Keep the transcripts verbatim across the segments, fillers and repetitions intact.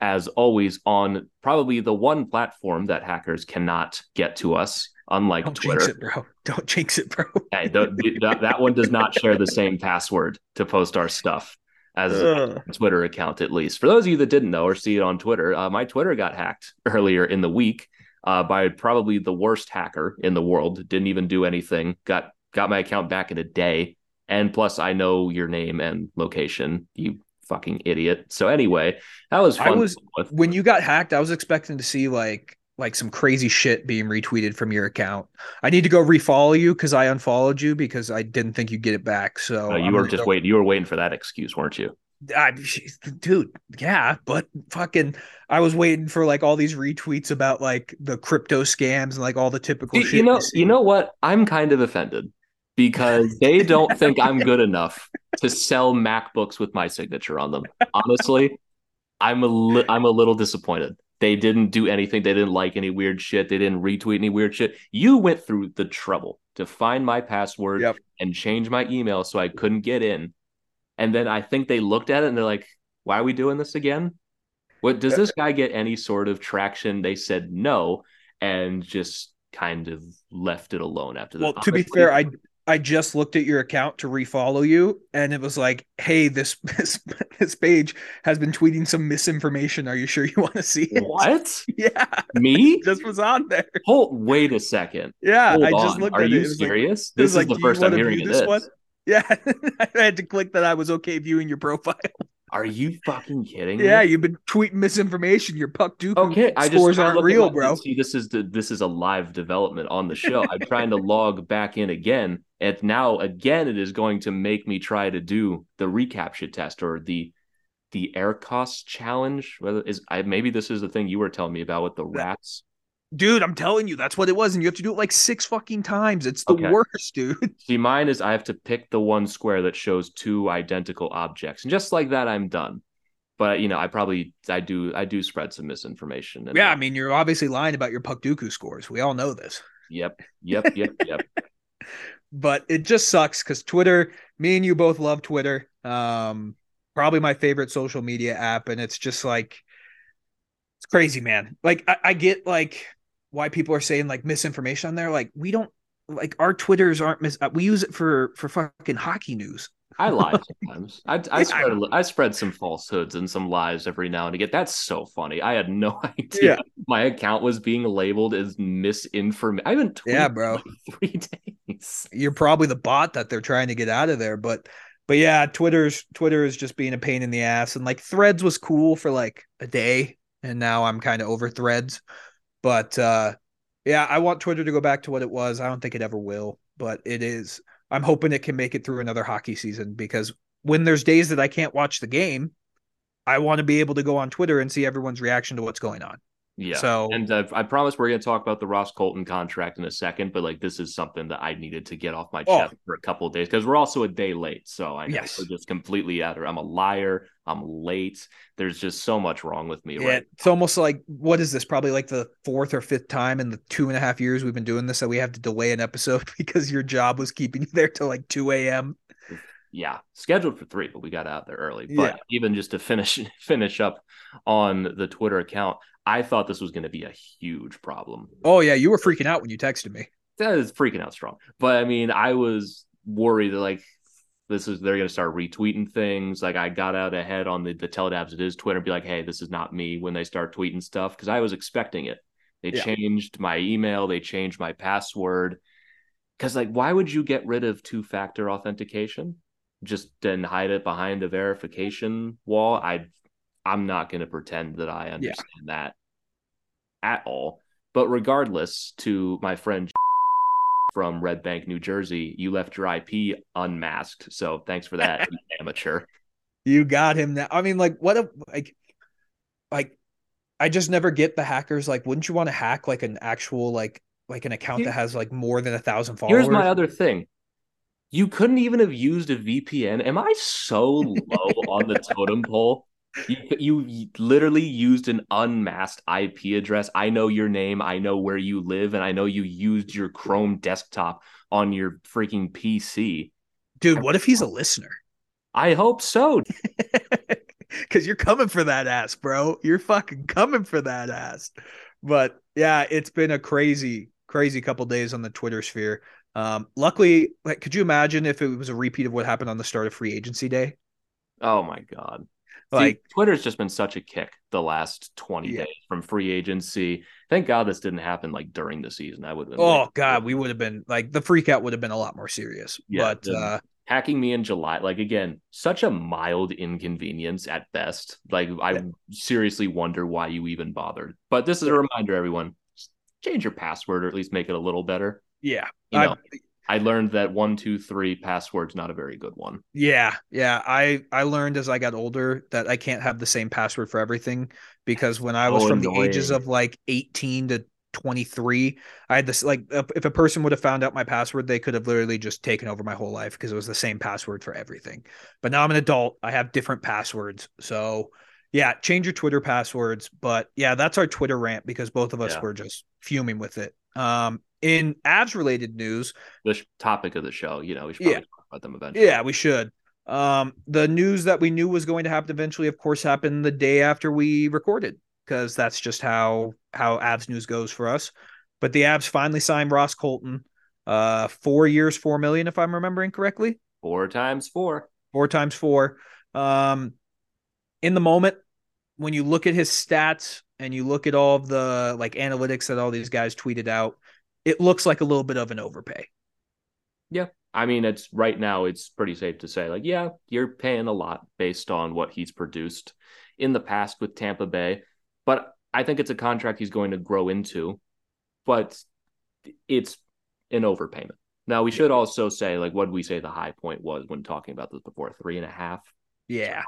as always, on probably the one platform that hackers cannot get to us, unlike Don't Twitter. Jinx it, bro. Don't jinx it, bro. Hey, that, that one does not share the same password to post our stuff as a Twitter account, at least. For those of you that didn't know or see it on Twitter, uh, my Twitter got hacked earlier in the week uh, by probably the worst hacker in the world. Didn't even do anything. Got got my account back in a day. And plus, I know your name and location, you fucking idiot. So anyway, that was fun. I was, when you got hacked, I was expecting to see like like some crazy shit being retweeted from your account. I need to go refollow you because I unfollowed you because I didn't think you'd get it back. So uh, you I'm were just go- waiting. You were waiting for that excuse, weren't you? I, dude, yeah, but fucking, I was waiting for like all these retweets about like the crypto scams and like all the typical you, shit. You know, you, you know what? I'm kind of offended because they don't think I'm good enough to sell MacBooks with my signature on them. Honestly, I'm a li- I'm a little disappointed. They didn't do anything. They didn't like any weird shit. They didn't retweet any weird shit. You went through the trouble to find my password yep. and change my email so I couldn't get in. And then I think they looked at it and they're like, why are we doing this again? What does this guy get any sort of traction? They said no and just kind of left it alone after that. Well, honestly, to be fair, I I just looked at your account to refollow you and it was like, hey, this, this this page has been tweeting some misinformation. Are you sure you want to see it? What? Yeah. Me? This was on there. Hold, wait a second. Yeah. Hold I just on. looked Are at it. Are you serious? Like, this is like, the first time hearing of this. One? Yeah. I had to click that I was okay viewing your profile. Are you fucking kidding me? Yeah, you've been tweeting misinformation. Your Puck Dooku okay, scores aren't real, bro. See, this is the, this is a live development on the show. I'm trying to log back in again, and now again it is going to make me try to do the recaptcha test or the the air cost challenge. Whether is I maybe this is the thing you were telling me about with the rats. Dude, I'm telling you, that's what it was, and you have to do it like six fucking times. It's the okay. worst, dude. See, mine is I have to pick the one square that shows two identical objects, and just like that, I'm done. But you know, I probably I do I do spread some misinformation. And yeah, I mean, you're obviously lying about your Puck Dooku scores. We all know this. Yep, yep, yep, yep. But it just sucks because Twitter. Me and you both love Twitter. Um, probably my favorite social media app, and it's just like it's crazy, man. Like I, I get like. why people are saying like misinformation on there. Like we don't like our Twitters aren't mis- we use it for for fucking hockey news. I lie sometimes. I, I spread a, I spread some falsehoods and some lies every now and again. That's so funny. I had no idea yeah. my account was being labeled as misinformation. I haven't tweeted yeah, bro. in three days. You're probably the bot that they're trying to get out of there, but but yeah, Twitter's Twitter is just being a pain in the ass. And like Threads was cool for like a day, and now I'm kind of over Threads. But uh, yeah, I want Twitter to go back to what it was. I don't think it ever will, but it is. I'm hoping it can make it through another hockey season because when there's days that I can't watch the game, I want to be able to go on Twitter and see everyone's reaction to what's going on. Yeah. So, and uh, I promise we're going to talk about the Ross Colton contract in a second, but like this is something that I needed to get off my chest oh. for a couple of days because we're also a day late. So I know yes. we're just completely out of I'm a liar. I'm late. There's just so much wrong with me. Yeah, right it's now. Almost like, what is this? Probably like the fourth or fifth time in the two and a half years we've been doing this that we have to delay an episode because your job was keeping you there till like two a.m. Yeah, scheduled for three, but we got out there early. But yeah. even just to finish finish up on the Twitter account, I thought this was going to be a huge problem. Oh, yeah. You were freaking out when you texted me. That is freaking out strong. But I mean, I was worried that like this is they're going to start retweeting things. Like I got out ahead on the, the Tell It Avs It Is Twitter and be like, hey, this is not me when they start tweeting stuff because I was expecting it. They yeah. changed my email. They changed my password. Because like, why would you get rid of two-factor authentication? Just then hide it behind a verification wall. I I'm not going to pretend that I understand yeah. that at all. But regardless, to my friend from Red Bank, New Jersey, you left your I P unmasked. So thanks for that, amateur. You got him now. I mean, like, what a like, like, I just never get the hackers. Like, wouldn't you want to hack like an actual like like an account that has like more than a thousand followers? Here's my other thing. You couldn't even have used a V P N. Am I so low on the totem pole? You, you literally used an unmasked I P address. I know your name. I know where you live. And I know you used your Chrome desktop on your freaking P C. Dude, what if he's a listener? I hope so. Because you're coming for that ass, bro. You're fucking coming for that ass. But yeah, it's been a crazy, crazy couple days on the Twitter sphere. Um, luckily, like, could you imagine if it was a repeat of what happened on the start of free agency day? Oh, my God. Like, see, Twitter's just been such a kick the last twenty yeah. days from free agency. Thank God this didn't happen like during the season. I would have been oh like, God, we would have been like the freak out would have been a lot more serious. Yeah, but the, uh, hacking me in July, like again, such a mild inconvenience at best. Like I yeah. seriously wonder why you even bothered. But this is a reminder, everyone, change your password or at least make it a little better. Yeah, you know, I, I learned that one, two, three password's not a very good one. Yeah, yeah. I, I learned as I got older that I can't have the same password for everything because when I was oh, from annoying. the ages of like eighteen to twenty-three, I had this like if a person would have found out my password, they could have literally just taken over my whole life because it was the same password for everything. But now I'm an adult. I have different passwords. So yeah, change your Twitter passwords. But yeah, that's our Twitter rant because both of us yeah. were just fuming with it. Um, in Avs related news, the topic of the show, you know, we should probably yeah. talk about them eventually. Yeah, we should. Um, the news that we knew was going to happen eventually, of course, happened the day after we recorded because that's just how, how Avs news goes for us. But the Avs finally signed Ross Colton, uh, four years, four million, if I'm remembering correctly, four times four, four times four. Um, in the moment, when you look at his stats and you look at all of the like analytics that all these guys tweeted out, it looks like a little bit of an overpay. Yeah. I mean, it's right now, it's pretty safe to say like, yeah, you're paying a lot based on what he's produced in the past with Tampa Bay, but I think it's a contract he's going to grow into, but it's an overpayment. Now we should also say like, what did we say the high point was when talking about this before? Three and a half. Yeah.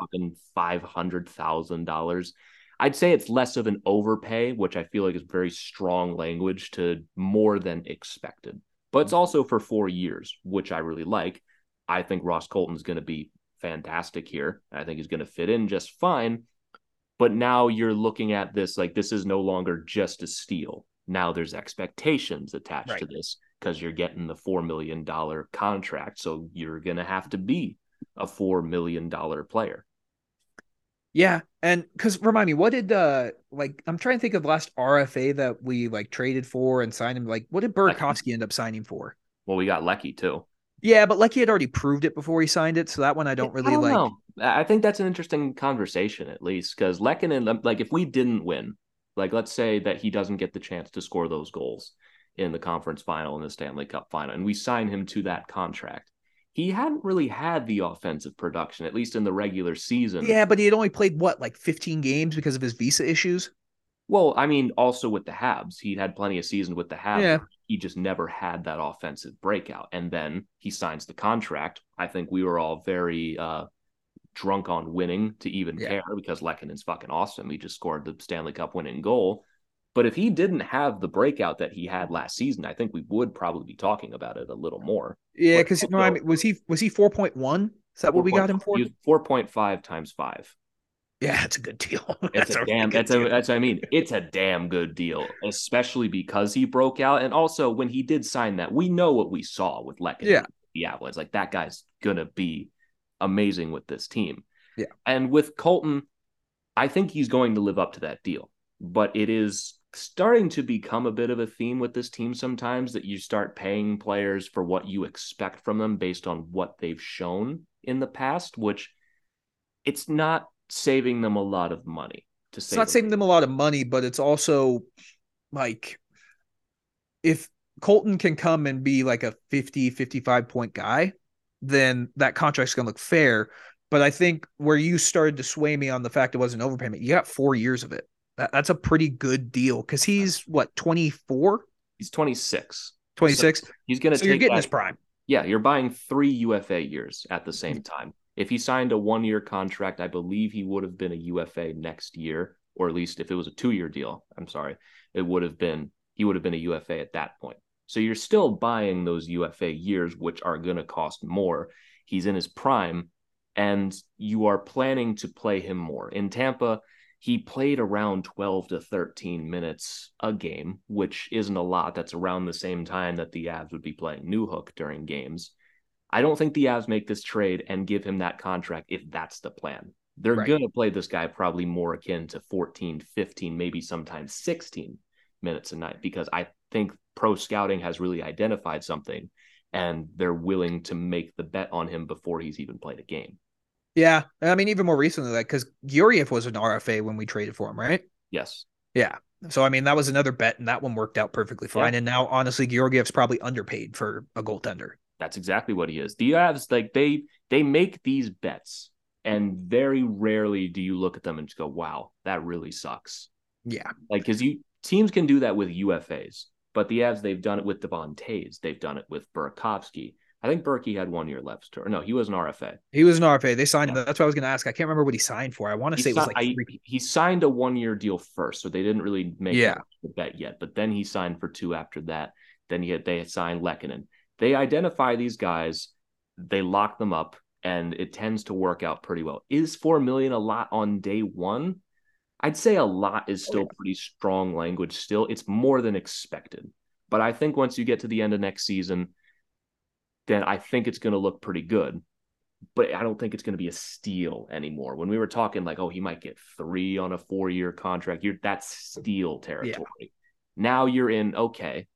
five hundred thousand dollars. I'd say it's less of an overpay, which I feel like is very strong language to more than expected. But it's also for four years, which I really like. I think Ross Colton's going to be fantastic here. I think he's going to fit in just fine. But now you're looking at this like this is no longer just a steal. Now there's expectations attached right. to this because you're getting the four million dollars contract. So you're going to have to be a four million dollars player. Yeah. And because remind me, what did uh like I'm trying to think of the last R F A that we like traded for and signed him. Like, what did Burakovsky end up signing for? Well, we got Leckie too. Yeah, but Leckie had already proved it before he signed it. So that one I don't really I don't like. Know. I think that's an interesting conversation, at least, because Lehkonen, like if we didn't win, like let's say that he doesn't get the chance to score those goals in the conference final and the Stanley Cup final, and we sign him to that contract. He hadn't really had the offensive production, at least in the regular season. Yeah, but he had only played, what, like fifteen games because of his visa issues? Well, I mean, also with the Habs. He'd had plenty of season with the Habs. Yeah. He just never had that offensive breakout. And then he signs the contract. I think we were all very uh, drunk on winning to even yeah. care because Lehkonen's fucking awesome. He just scored the Stanley Cup winning goal. But if he didn't have the breakout that he had last season, I think we would probably be talking about it a little more. Yeah, because you know, I mean, was he was he four point one? Is that what we got him for? four point five times five. Yeah, that's a good deal. It's that's a damn. That's a, that's what I mean. It's a damn good deal, especially because he broke out, and also when he did sign that, we know what we saw with Lehkonen. Yeah, yeah, it's like that guy's gonna be amazing with this team. Yeah, and with Colton, I think he's going to live up to that deal. But it is starting to become a bit of a theme with this team sometimes that you start paying players for what you expect from them based on what they've shown in the past, which it's not saving them a lot of money. To save it's not them. saving them a lot of money, but it's also like if Colton can come and be like a fifty, fifty-five point guy, then that contract's going to look fair. But I think where you started to sway me on the fact it wasn't overpayment, you got four years of it. That, that's a pretty good deal because he's what, twenty-four? He's twenty-six. twenty-six. So he's going to so take you're getting that, his prime. Yeah, you're buying three U F A years at the same time. If he signed a one-year contract, I believe he would have been a U F A next year, or at least if it was a two-year deal, I'm sorry, it would have been he would have been a U F A at that point. So you're still buying those U F A years, which are going to cost more. He's in his prime, and you are planning to play him more. In Tampa, he played around twelve to thirteen minutes a game, which isn't a lot. That's around the same time that the Avs would be playing Newhook during games. I don't think the Avs make this trade and give him that contract if that's the plan. They're right. going to play this guy probably more akin to fourteen, fifteen, maybe sometimes sixteen minutes a night, because I think pro scouting has really identified something and they're willing to make the bet on him before he's even played a game. Yeah. I mean, even more recently, like, because Guriev was an R F A when we traded for him, right? Yes. Yeah. So, I mean, that was another bet, and that one worked out perfectly fine. Yeah. And now, honestly, Georgiev's probably underpaid for a goaltender. That's exactly what he is. The Avs, like they they make these bets, and very rarely do you look at them and just go, "Wow, that really sucks." Yeah, like because you teams can do that with U F As, but the Avs, they've done it with Devontae's, they've done it with Burakovsky. I think Berkey had one year left, or no, he was an R F A. He was an R F A. They signed. Yeah. That's what I was going to ask. I can't remember what he signed for. I want to say it was like I, three. He signed a one year deal first, so they didn't really make yeah. the bet yet. But then he signed for two after that. Then he had, they had signed Lehkonen. They identify these guys, they lock them up, and it tends to work out pretty well. Is four million dollars a lot on day one? I'd say a lot is still pretty strong language still. It's more than expected. But I think once you get to the end of next season, then I think it's going to look pretty good. But I don't think it's going to be a steal anymore. When we were talking like, oh, he might get three on a four-year contract, you're, that's steal territory. Yeah. Now you're in, okay,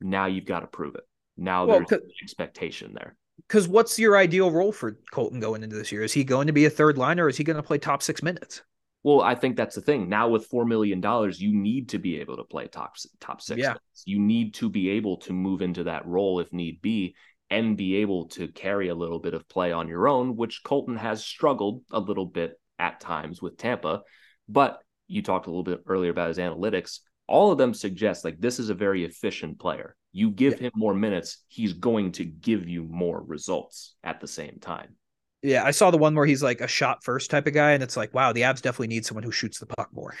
now you've got to prove it. Now well, there's expectation there. Because what's your ideal role for Colton going into this year? Is he going to be a third liner, or is he going to play top six minutes? Well, I think that's the thing. Now with four million dollars, you need to be able to play top, top six yeah. minutes. You need to be able to move into that role if need be and be able to carry a little bit of play on your own, which Colton has struggled a little bit at times with Tampa. But you talked a little bit earlier about his analytics. All of them suggest like this is a very efficient player. You give yeah. him more minutes, he's going to give you more results at the same time. Yeah, I saw the one where he's like a shot first type of guy, and it's like, wow, the Avs definitely need someone who shoots the puck more.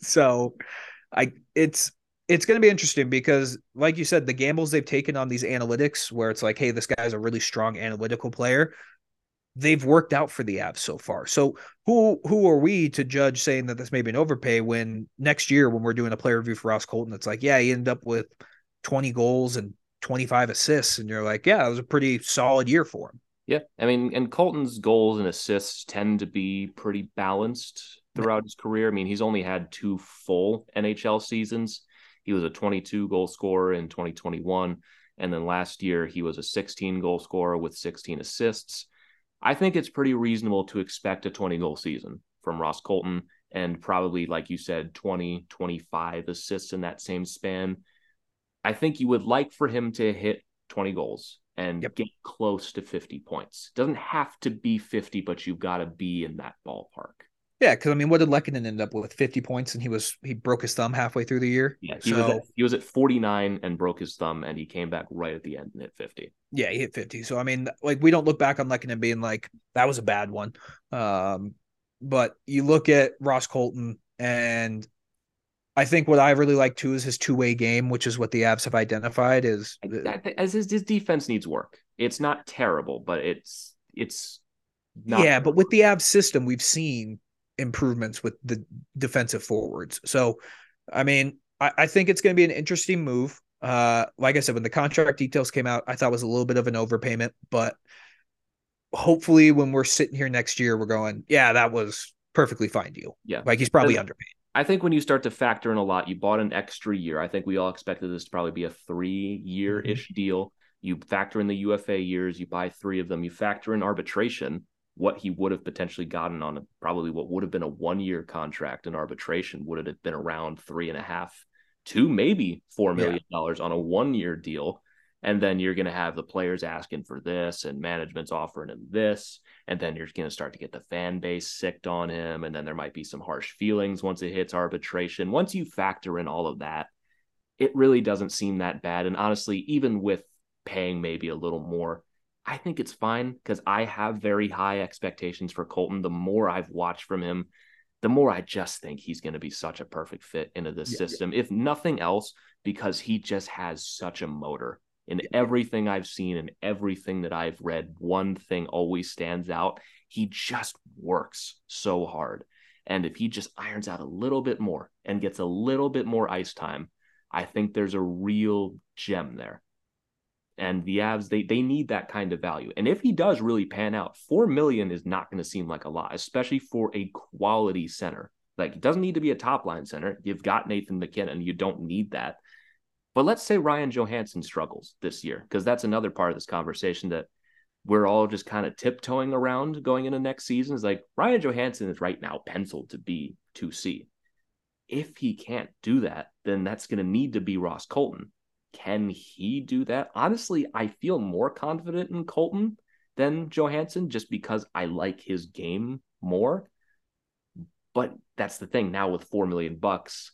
So I it's it's going to be interesting because, like you said, the gambles they've taken on these analytics where it's like, hey, this guy's a really strong analytical player, they've worked out for the Avs so far. So who who are we to judge saying that this may be an overpay when next year when we're doing a player review for Ross Colton, it's like, yeah, he ended up with twenty goals and twenty-five assists. And you're like, yeah, it was a pretty solid year for him. Yeah. I mean, and Colton's goals and assists tend to be pretty balanced throughout his career. I mean, he's only had two full N H L seasons. He was a twenty-two goal scorer in twenty twenty-one. And then last year he was a sixteen goal scorer with sixteen assists. I think it's pretty reasonable to expect a twenty goal season from Ross Colton and probably, like you said, twenty, twenty-five assists in that same span. I think you would like for him to hit twenty goals and yep. get close to fifty points. Doesn't have to be fifty, but you've got to be in that ballpark. Yeah, because I mean, what did Lehkonen end up with? fifty points, and he was he broke his thumb halfway through the year. Yeah, he, so, was, at, he was at forty-nine and broke his thumb, and he came back right at the end and hit fifty. Yeah, he hit fifty. So I mean, like we don't look back on Lehkonen being like that was a bad one. Um, but you look at Ross Colton and I think what I really like too is his two-way game, which is what the Avs have identified. Is I, I, as his, his defense needs work. It's not terrible, but it's it's not. Yeah, terrible. But with the Avs system, we've seen improvements with the defensive forwards. So, I mean, I, I think it's going to be an interesting move. Uh, like I said, when the contract details came out, I thought it was a little bit of an overpayment, but hopefully, when we're sitting here next year, we're going, yeah, that was perfectly fine deal. Yeah, like he's probably underpaid. I think when you start to factor in a lot, you bought an extra year. I think we all expected this to probably be a three-year-ish mm-hmm. deal. You factor in the U F A years, you buy three of them. You factor in arbitration, what he would have potentially gotten on a, probably what would have been a one-year contract in arbitration. Would it have been around three and a half, two, maybe four million dollars yeah. on a one-year deal? And then you're going to have the players asking for this and management's offering him this. And then you're going to start to get the fan base sicked on him. And then there might be some harsh feelings once it hits arbitration. Once you factor in all of that, it really doesn't seem that bad. And honestly, even with paying maybe a little more, I think it's fine because I have very high expectations for Colton. The more I've watched from him, the more I just think he's going to be such a perfect fit into this yeah, system, yeah. if nothing else, because he just has such a motor. In everything I've seen and everything that I've read, one thing always stands out. He just works so hard. And if he just irons out a little bit more and gets a little bit more ice time, I think there's a real gem there. And the Avs, they they need that kind of value. And if he does really pan out, four million dollars is not going to seem like a lot, especially for a quality center. Like, it doesn't need to be a top-line center. You've got Nathan McKinnon. You don't need that. But let's say Ryan Johansson struggles this year, because that's another part of this conversation that we're all just kind of tiptoeing around going into next season. Is like, Ryan Johansson is right now penciled to be two C. If he can't do that, then that's going to need to be Ross Colton. Can he do that? Honestly, I feel more confident in Colton than Johansson just because I like his game more. But that's the thing. Now with four million dollars bucks,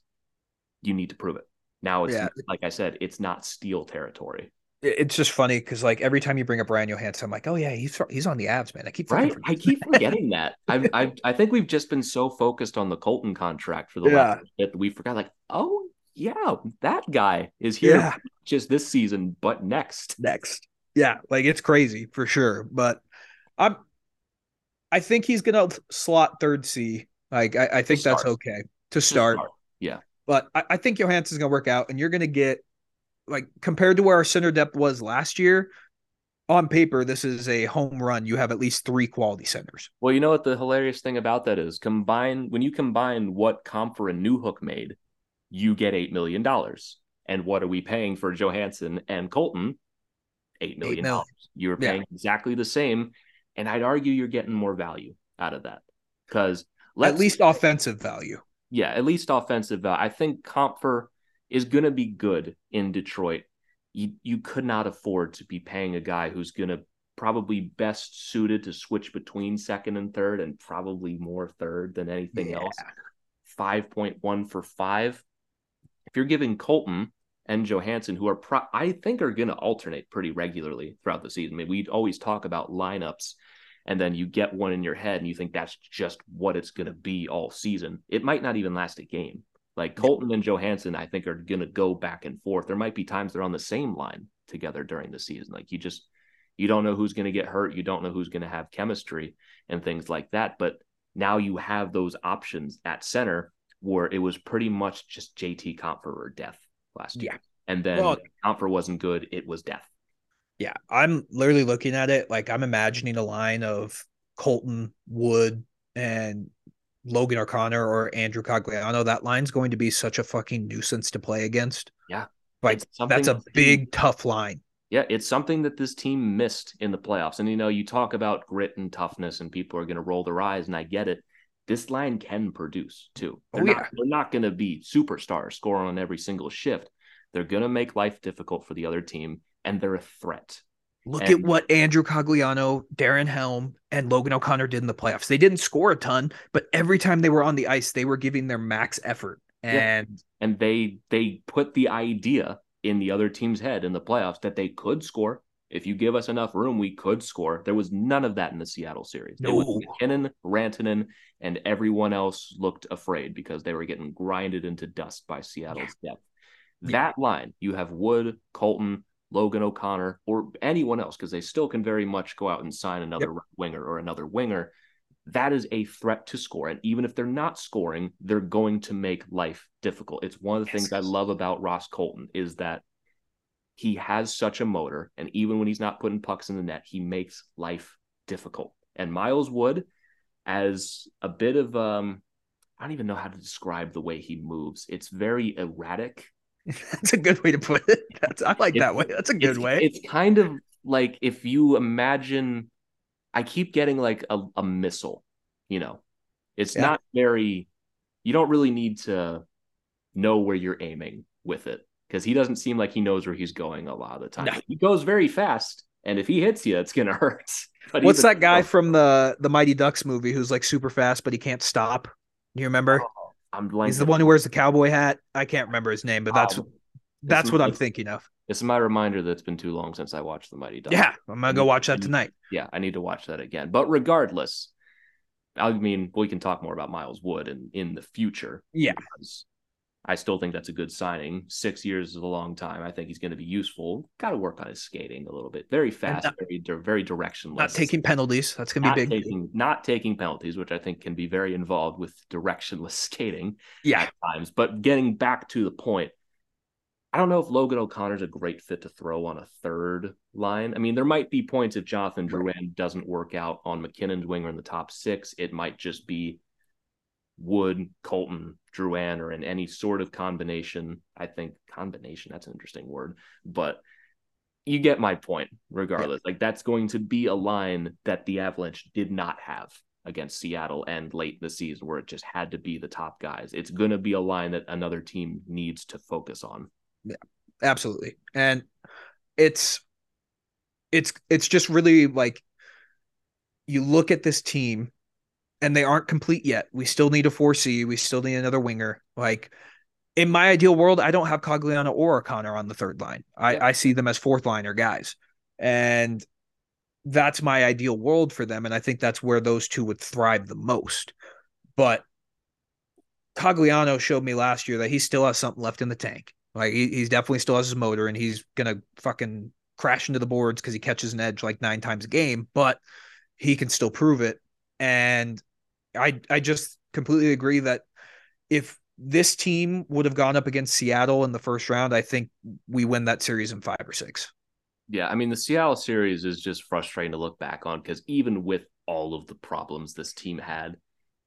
you need to prove it. Now it's yeah. like I said, it's not steel territory. It's just funny because like every time you bring up Ryan Johansson, I'm like, oh yeah, he's he's on the Avs, man. I keep right. I keep forgetting that. I I I think we've just been so focused on the Colton contract for the yeah. last bit that we forgot. Like, oh yeah, that guy is here yeah. just this season, but next, next, yeah, like it's crazy for sure. But I'm, I think he's gonna slot third C. Like I, I think that's okay to start. To start. Yeah. But I think Johansson's going to work out, and you're going to get, like, compared to where our center depth was last year, on paper, this is a home run. You have at least three quality centers. Well, you know what the hilarious thing about that is? Combine when you combine what Comfer and Newhook made, you get eight million dollars. And what are we paying for Johansson and Colton? eight million dollars. eight million dollars. You're paying yeah. exactly the same, and I'd argue you're getting more value out of that. Because at least offensive value. Yeah, at least offensive. Uh, I think Comfer is going to be good in Detroit. You you could not afford to be paying a guy who's going to probably best suited to switch between second and third and probably more third than anything yeah. else. five point one for five. If you're giving Colton and Johansson, who are pro- I think are going to alternate pretty regularly throughout the season. I mean, we always talk about lineups. And then you get one in your head and you think that's just what it's going to be all season. It might not even last a game. Like Colton and Johansson, I think, are going to go back and forth. There might be times they're on the same line together during the season. Like you just, you don't know who's going to get hurt. You don't know who's going to have chemistry and things like that. But now you have those options at center where it was pretty much just J T Comfer or death last year. Yeah. And then well, Comfer wasn't good. It was death. Yeah, I'm literally looking at it like I'm imagining a line of Colton, Wood, and Logan O'Connor or Andrew Cogliano. That line's going to be such a fucking nuisance to play against. Yeah. Like, that's a big, tough line. Yeah, it's something that this team missed in the playoffs. And, you know, you talk about grit and toughness and people are going to roll their eyes, and I get it. This line can produce, too. They're oh, not, yeah. They're not going to be superstars scoring on every single shift. They're going to make life difficult for the other team. And they're a threat. Look and, at what Andrew Cogliano, Darren Helm, and Logan O'Connor did in the playoffs. They didn't score a ton, but every time they were on the ice, they were giving their max effort. And yeah. and they they put the idea in the other team's head in the playoffs that they could score, if you give us enough room, we could score. There was none of that in the Seattle series. No. It was McKinnon, Rantanen, and everyone else looked afraid because they were getting grinded into dust by Seattle's yeah. depth. Yeah. That line, you have Wood, Colton, Logan O'Connor, or anyone else, because they still can very much go out and sign another yep. right winger or another winger. That is a threat to score. And even if they're not scoring, they're going to make life difficult. It's one of the yes. things I love about Ross Colton is that he has such a motor. And even when he's not putting pucks in the net, he makes life difficult. And Miles Wood, as a bit of, um, I don't even know how to describe the way he moves. It's very erratic. That's a good way to put it. That's, I like it, that way. That's a good it's, way. It's kind of like if you imagine, I keep getting like a, a missile, you know, it's yeah. not very, you don't really need to know where you're aiming with it, because he doesn't seem like he knows where he's going a lot of the time. No. He goes very fast, and if he hits you, it's going to hurt. But what's that guy from the, the Mighty Ducks movie who's like super fast, but he can't stop? Do you remember? Oh, I'm blanking. He's the one who wears the cowboy hat. I can't remember his name, but that's oh. that's what I'm thinking of. It's my reminder that it's been too long since I watched The Mighty Ducks. Yeah, I'm going to go watch that tonight. Yeah, I need to watch that again. But regardless, I mean, we can talk more about Miles Wood in, in the future. Yeah. I still think that's a good signing. Six years is a long time. I think he's going to be useful. Got to work on his skating a little bit. Very fast, not, very, very directionless. Not taking penalties. That's going to be big. Taking, not taking penalties, which I think can be very involved with directionless skating yeah. at times. But getting back to the point, I don't know if Logan O'Connor's a great fit to throw on a third line. I mean, there might be points if Jonathan Drouin doesn't work out on McKinnon's winger in the top six. It might just be Wood, Colton, Drouin, or in any sort of combination. I think combination, that's an interesting word. But you get my point regardless. Yeah. Like, that's going to be a line that the Avalanche did not have against Seattle and late in the season, where it just had to be the top guys. It's going to be a line that another team needs to focus on. Yeah, absolutely. And it's, it's, it's just really like, you look at this team and they aren't complete yet. We still need a four C. We still need another winger. Like, in my ideal world, I don't have Cogliano or O'Connor on the third line. I, yeah. I see them as fourth liner guys. And that's my ideal world for them. And I think that's where those two would thrive the most. But Cogliano showed me last year that he still has something left in the tank. Like, he, he's definitely still has his motor, and he's going to fucking crash into the boards because he catches an edge like nine times a game, but he can still prove it. And I, I just completely agree that if this team would have gone up against Seattle in the first round, I think we win that series in five or six. Yeah. I mean, the Seattle series is just frustrating to look back on, because even with all of the problems this team had,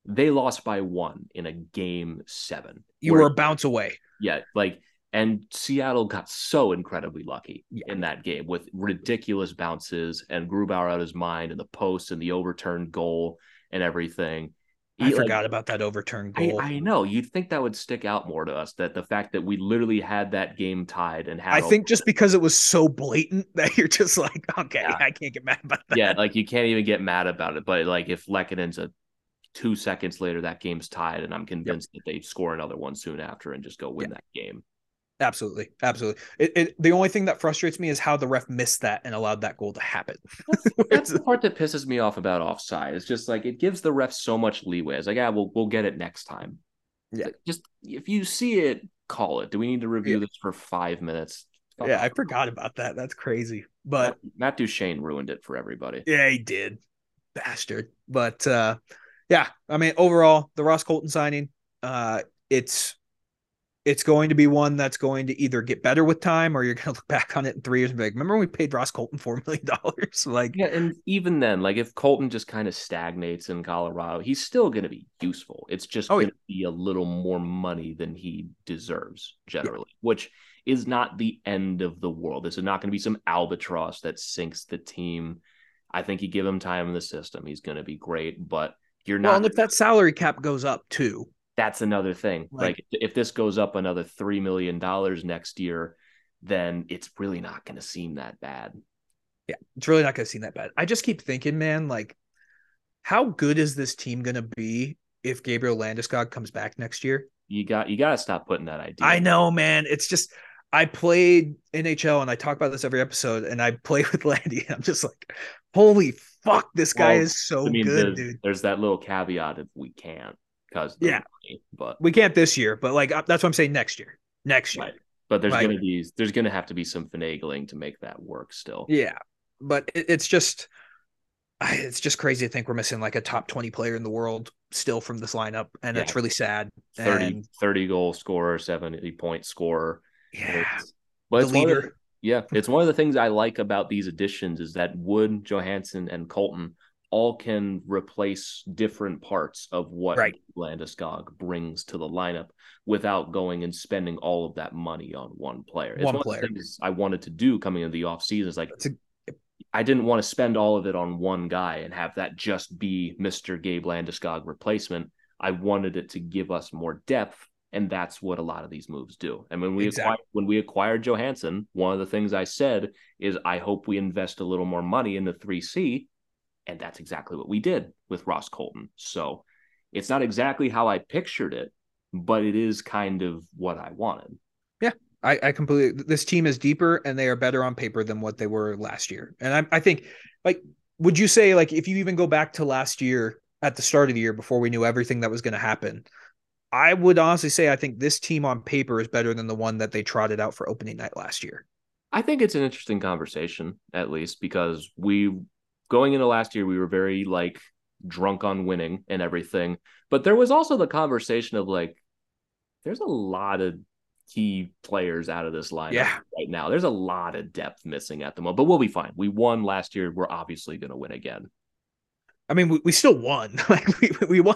they lost by one in a game seven. You where, were a bounce away. Yeah. Like, and Seattle got so incredibly lucky yeah. in that game with ridiculous bounces and Grubauer out of his mind and the post and the overturned goal and everything. I he, forgot like, about that overturned goal. I, I know. You'd think that would stick out more to us, that the fact that we literally had that game tied and had. I think just it. because it was so blatant that you're just like, okay, yeah. I can't get mad about that. Yeah, like, you can't even get mad about it. But like, if Lehkonen's a two seconds later, that game's tied, and I'm convinced yep. that they score another one soon after and just go win yeah. that game. Absolutely. Absolutely. It, it, the only thing that frustrates me is how the ref missed that and allowed that goal to happen. That's, that's the part that pisses me off about offside. It's just like, it gives the ref so much leeway. It's like, yeah, we'll, we'll get it next time. Yeah. Like, just if you see it, call it. Do we need to review yeah. this for five minutes? Oh, yeah. I forgot about that. That's crazy. But Matt, Matt Duchene ruined it for everybody. Yeah, he did. Bastard. But uh, yeah, I mean, overall, the Ross Colton signing, uh, it's, It's going to be one that's going to either get better with time, or you're going to look back on it in three years and be like, remember when we paid Ross Colton four million dollars? Like, yeah, and even then, like, if Colton just kind of stagnates in Colorado, he's still going to be useful. It's just oh, going to yeah. be a little more money than he deserves generally, yeah. which is not the end of the world. This is not going to be some albatross that sinks the team. I think you give him time in the system, he's going to be great, but you're well, not. And if that salary cap goes up too. That's another thing. Like, like if this goes up another three million dollars next year, then it's really not going to seem that bad. Yeah, it's really not going to seem that bad. I just keep thinking, man, like, how good is this team going to be if Gabriel Landeskog comes back next year? You got you got to stop putting that idea. I know, man. It's just, I played N H L, and I talk about this every episode, and I play with Landy, and I'm just like, holy fuck, this guy well, is so I mean, good, there's, dude. There's that little caveat if we can't. Because yeah, money, but we can't this year, but like that's what I'm saying next year. Next year. Right. But there's like, gonna be there's gonna have to be some finagling to make that work still. Yeah. But it, it's just it's just crazy to think we're missing like a top twenty player in the world still from this lineup. And yeah. It's really sad. thirty, and, thirty goal scorer, seventy point scorer. Yeah. It's, well, the it's leader. One of, yeah. It's one of the things I like about these additions is that Wood, Johansson, and Colton all can replace different parts of what right. Landeskog brings to the lineup without going and spending all of that money on one player. It's one, one player. Of the things I wanted to do coming into the offseason is like, a, I didn't want to spend all of it on one guy and have that just be Mister Gabe Landeskog replacement. I wanted it to give us more depth. And that's what a lot of these moves do. And when we exactly. acquired, when we acquired Johansson, one of the things I said is I hope we invest a little more money in the three C. And that's exactly what we did with Ross Colton. So it's not exactly how I pictured it, but it is kind of what I wanted. Yeah, I, I completely, this team is deeper and they are better on paper than what they were last year. And I, I think, like, would you say, like, if you even go back to last year at the start of the year before we knew everything that was going to happen, I would honestly say I think this team on paper is better than the one that they trotted out for opening night last year. I think it's an interesting conversation, at least, because we... Going into last year, we were very, like, drunk on winning and everything. But there was also the conversation of, like, there's a lot of key players out of this lineup yeah. right now. There's a lot of depth missing at the moment. But we'll be fine. We won last year. We're obviously going to win again. I mean, we, we still won. Like, we, we won.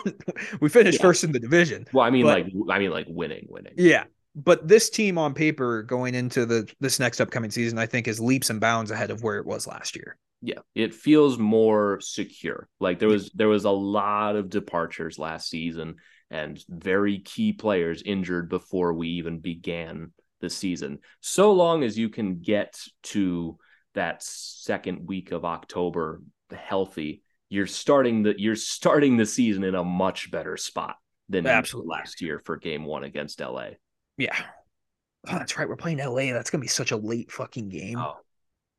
We finished yeah. first in the division. Well, I mean, but, like, I mean, like, winning, winning. Yeah. But this team on paper going into the this next upcoming season, I think, is leaps and bounds ahead of where it was last year. Yeah, it feels more secure. Like there was there was a lot of departures last season and very key players injured before we even began the season. So long as you can get to that second week of October healthy, you're starting the you're starting the season in a much better spot than absolutely last year for game one against L A. Yeah. Oh, that's right. We're playing L A. That's going to be such a late fucking game. Oh.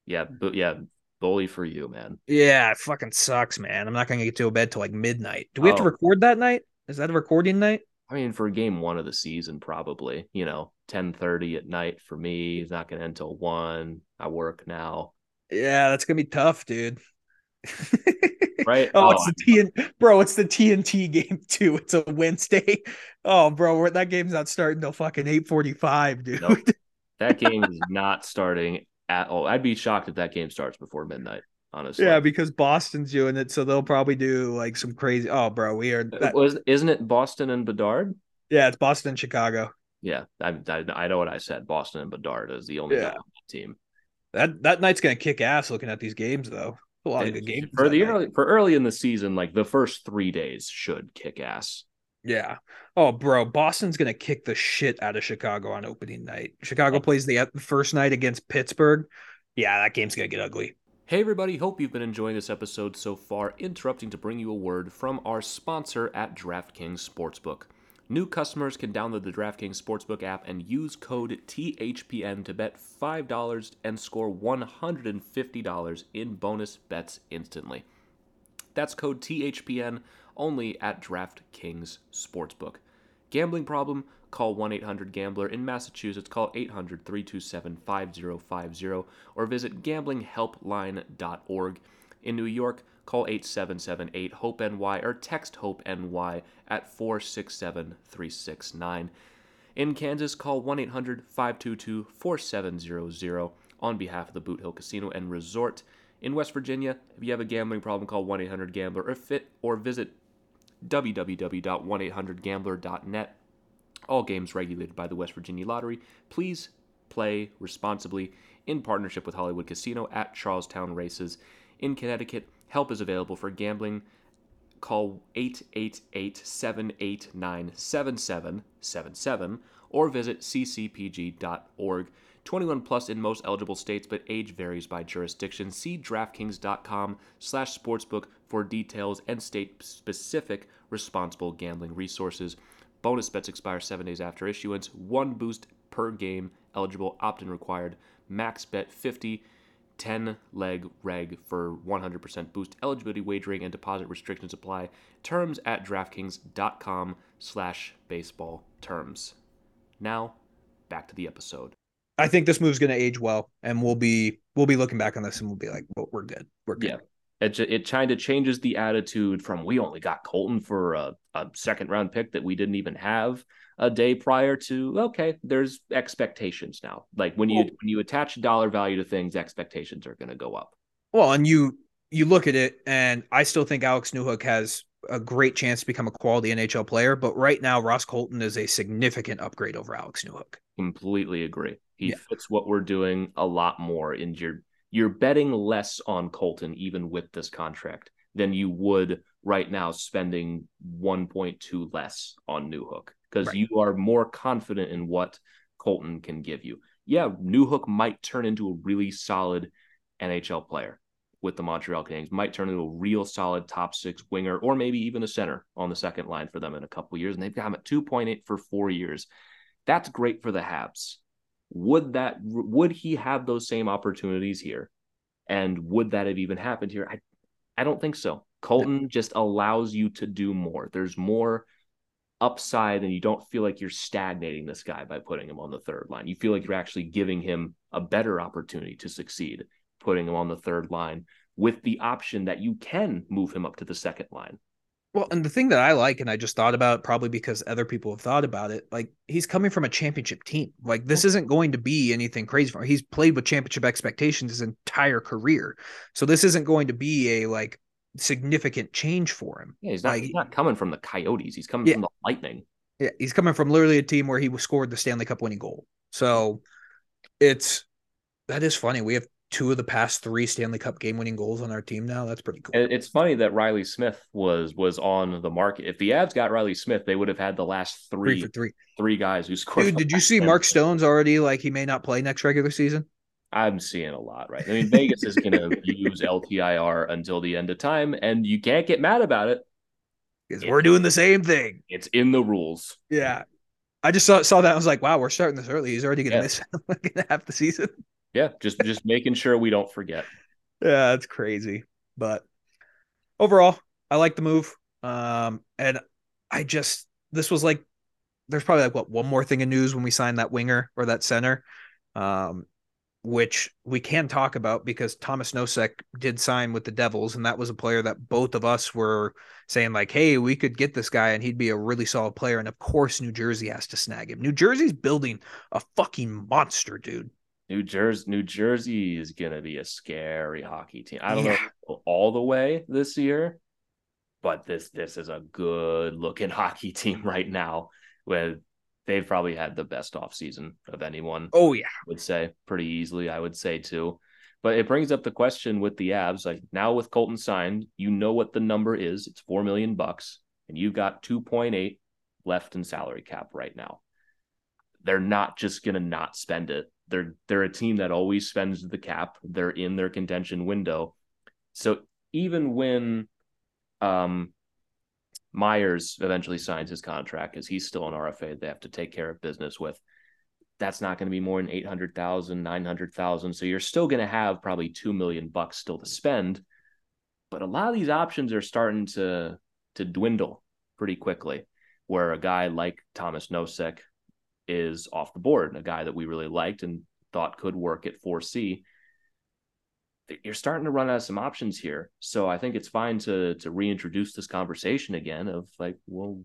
Yeah, but yeah. Bully for you, man. Yeah, it fucking sucks, man. I'm not going to get to bed till like midnight. Do we oh. have to record that night? Is that a recording night? I mean, for game one of the season, probably. You know, ten thirty at night for me. It's not going to end till one. I work now. Yeah, that's going to be tough, dude. Right? oh, oh, it's the T N- bro, it's the T N T game, too. It's a Wednesday. Oh, bro, we're- that game's not starting till fucking eight forty-five, dude. Nope. That game is not starting at all. I'd be shocked if that game starts before midnight, honestly. Yeah, because Boston's doing it, so they'll probably do like some crazy. Oh, bro, we are. That... Was, isn't it Boston and Bedard? Yeah, it's Boston and Chicago. Yeah, I, I, I know what I said. Boston and Bedard is the only yeah. guy on that team. That that night's gonna kick ass. Looking at these games, though, a lot it, of good games for the night. early for early in the season. Like the first three days should kick ass. Yeah. Oh, bro, Boston's going to kick the shit out of Chicago on opening night. Chicago yeah. plays the first night against Pittsburgh. Yeah, that game's going to get ugly. Hey, everybody. Hope you've been enjoying this episode so far. Interrupting to bring you a word from our sponsor at DraftKings Sportsbook. New customers can download the DraftKings Sportsbook app and use code T H P N to bet five dollars and score one hundred fifty dollars in bonus bets instantly. That's code T H P N only at DraftKings Sportsbook. Gambling problem? Call one eight hundred gambler. In Massachusetts, call eight hundred three two seven five zero five zero or visit gambling help line dot org. In New York, call eight seven seven eight hope N Y or text HOPE-NY at four six seven three six nine. In Kansas, call one eight hundred five two two four seven zero zero on behalf of the Boot Hill Casino and Resort. In West Virginia, if you have a gambling problem, call one eight hundred gambler or fit or visit w w w dot one eight hundred gambler dot net. All games regulated by the West Virginia Lottery. Please play responsibly in partnership with Hollywood Casino at Charlestown Races. In Connecticut, help is available for gambling. Call eight eight eight seven eight nine seven seven seven seven or visit c c p g dot org. twenty-one plus in most eligible states, but age varies by jurisdiction. See DraftKings dot com slash sportsbook for details and state-specific responsible gambling resources. Bonus bets expire seven days after issuance. One boost per game. Eligible, opt-in required. Max bet fifty, ten leg reg for one hundred percent boost. Eligibility, wagering, and deposit restrictions apply. Terms at DraftKings.com slash baseball terms. Now, back to the episode. I think this move's going to age well, and we'll be we'll be looking back on this, and we'll be like, well, we're good. We're good. Yeah. It, it kind of changes the attitude from we only got Colton for a, a second-round pick that we didn't even have a day prior to, okay, there's expectations now. Like when you, well, when you attach dollar value to things, expectations are going to go up. Well, and you you look at it, and I still think Alex Newhook has a great chance to become a quality N H L player, but right now Ross Colton is a significant upgrade over Alex Newhook. Completely agree. He yeah. fits what we're doing a lot more in your You're betting less on Colton, even with this contract, than you would right now spending one point two less on Newhook, because right. you are more confident in what Colton can give you. Yeah, Newhook might turn into a really solid N H L player with the Montreal Canadiens, might turn into a real solid top six winger, or maybe even a center on the second line for them in a couple of years. And they've got him at two point eight for four years. That's great for the Habs. Would that would he have those same opportunities here? And would that have even happened here? I I don't think so. Colton no. just allows you to do more. There's more upside, and you don't feel like you're stagnating this guy by putting him on the third line. You feel like you're actually giving him a better opportunity to succeed, putting him on the third line with the option that you can move him up to the second line. Well, and the thing that I like, and I just thought about it probably because other people have thought about it, like he's coming from a championship team. Like this isn't going to be anything crazy for him. He's played with championship expectations his entire career. So this isn't going to be a like significant change for him. Yeah, he's not, like, he's not coming from the Coyotes. He's coming yeah, from the Lightning. Yeah, he's coming from literally a team where he scored the Stanley Cup winning goal. So it's that is funny. We have two of the past three Stanley Cup game-winning goals on our team now. That's pretty cool. It's funny that Riley Smith was was on the market. If the Avs got Riley Smith, they would have had the last three three, three. three guys who scored. Dude, did you see Mark Stone's already like he may not play next regular season? I'm seeing a lot, right? I mean, Vegas is going to use L T I R until the end of time, and you can't get mad about it because we're doing the same thing. It's in the rules. Yeah, I just saw saw that. I was like, wow, we're starting this early. He's already going to yes. miss like half the season. Yeah, just just making sure we don't forget. Yeah, that's crazy. But overall, I like the move. Um, and I just this was like there's probably like what one more thing in news when we signed that winger or that center, um, which we can talk about because Thomas Nosek did sign with the Devils, and that was a player that both of us were saying like, hey, we could get this guy and he'd be a really solid player. And of course, New Jersey has to snag him. New Jersey's building a fucking monster, dude. New Jersey, New Jersey is going to be a scary hockey team. I don't yeah. know if it'll go all the way this year, but this this is a good-looking hockey team right now. With they've probably had the best offseason of anyone. Oh, yeah. I would say pretty easily, I would say, too. But it brings up the question with the Avs. Like now with Colton signed, you know what the number is. It's four million dollars bucks, and you've got two point eight left in salary cap right now. They're not just going to not spend it. They're they're a team that always spends the cap. They're in their contention window. So even when um, Myers eventually signs his contract, because he's still an R F A they have to take care of business with, that's not going to be more than eight hundred thousand dollars, nine hundred thousand dollars. So you're still going to have probably two million dollars bucks still to spend. But a lot of these options are starting to, to dwindle pretty quickly, where a guy like Thomas Nosek is off the board, a guy that we really liked and thought could work at four C. You're starting to run out of some options here. So I think it's fine to to reintroduce this conversation again of like, well,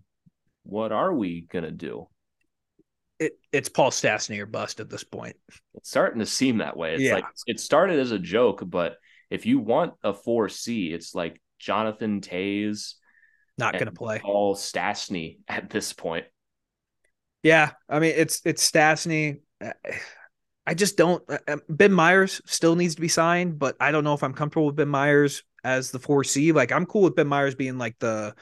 what are we going to do? It It's Paul Stastny or bust at this point. It's starting to seem that way. It's yeah. like it started as a joke, but if you want a four C, it's like Jonathan Toews. Not going to play. Paul Stastny at this point. Yeah, I mean, it's it's Stastny. I just don't – Ben Myers still needs to be signed, but I don't know if I'm comfortable with Ben Myers as the four C. Like, I'm cool with Ben Myers being like the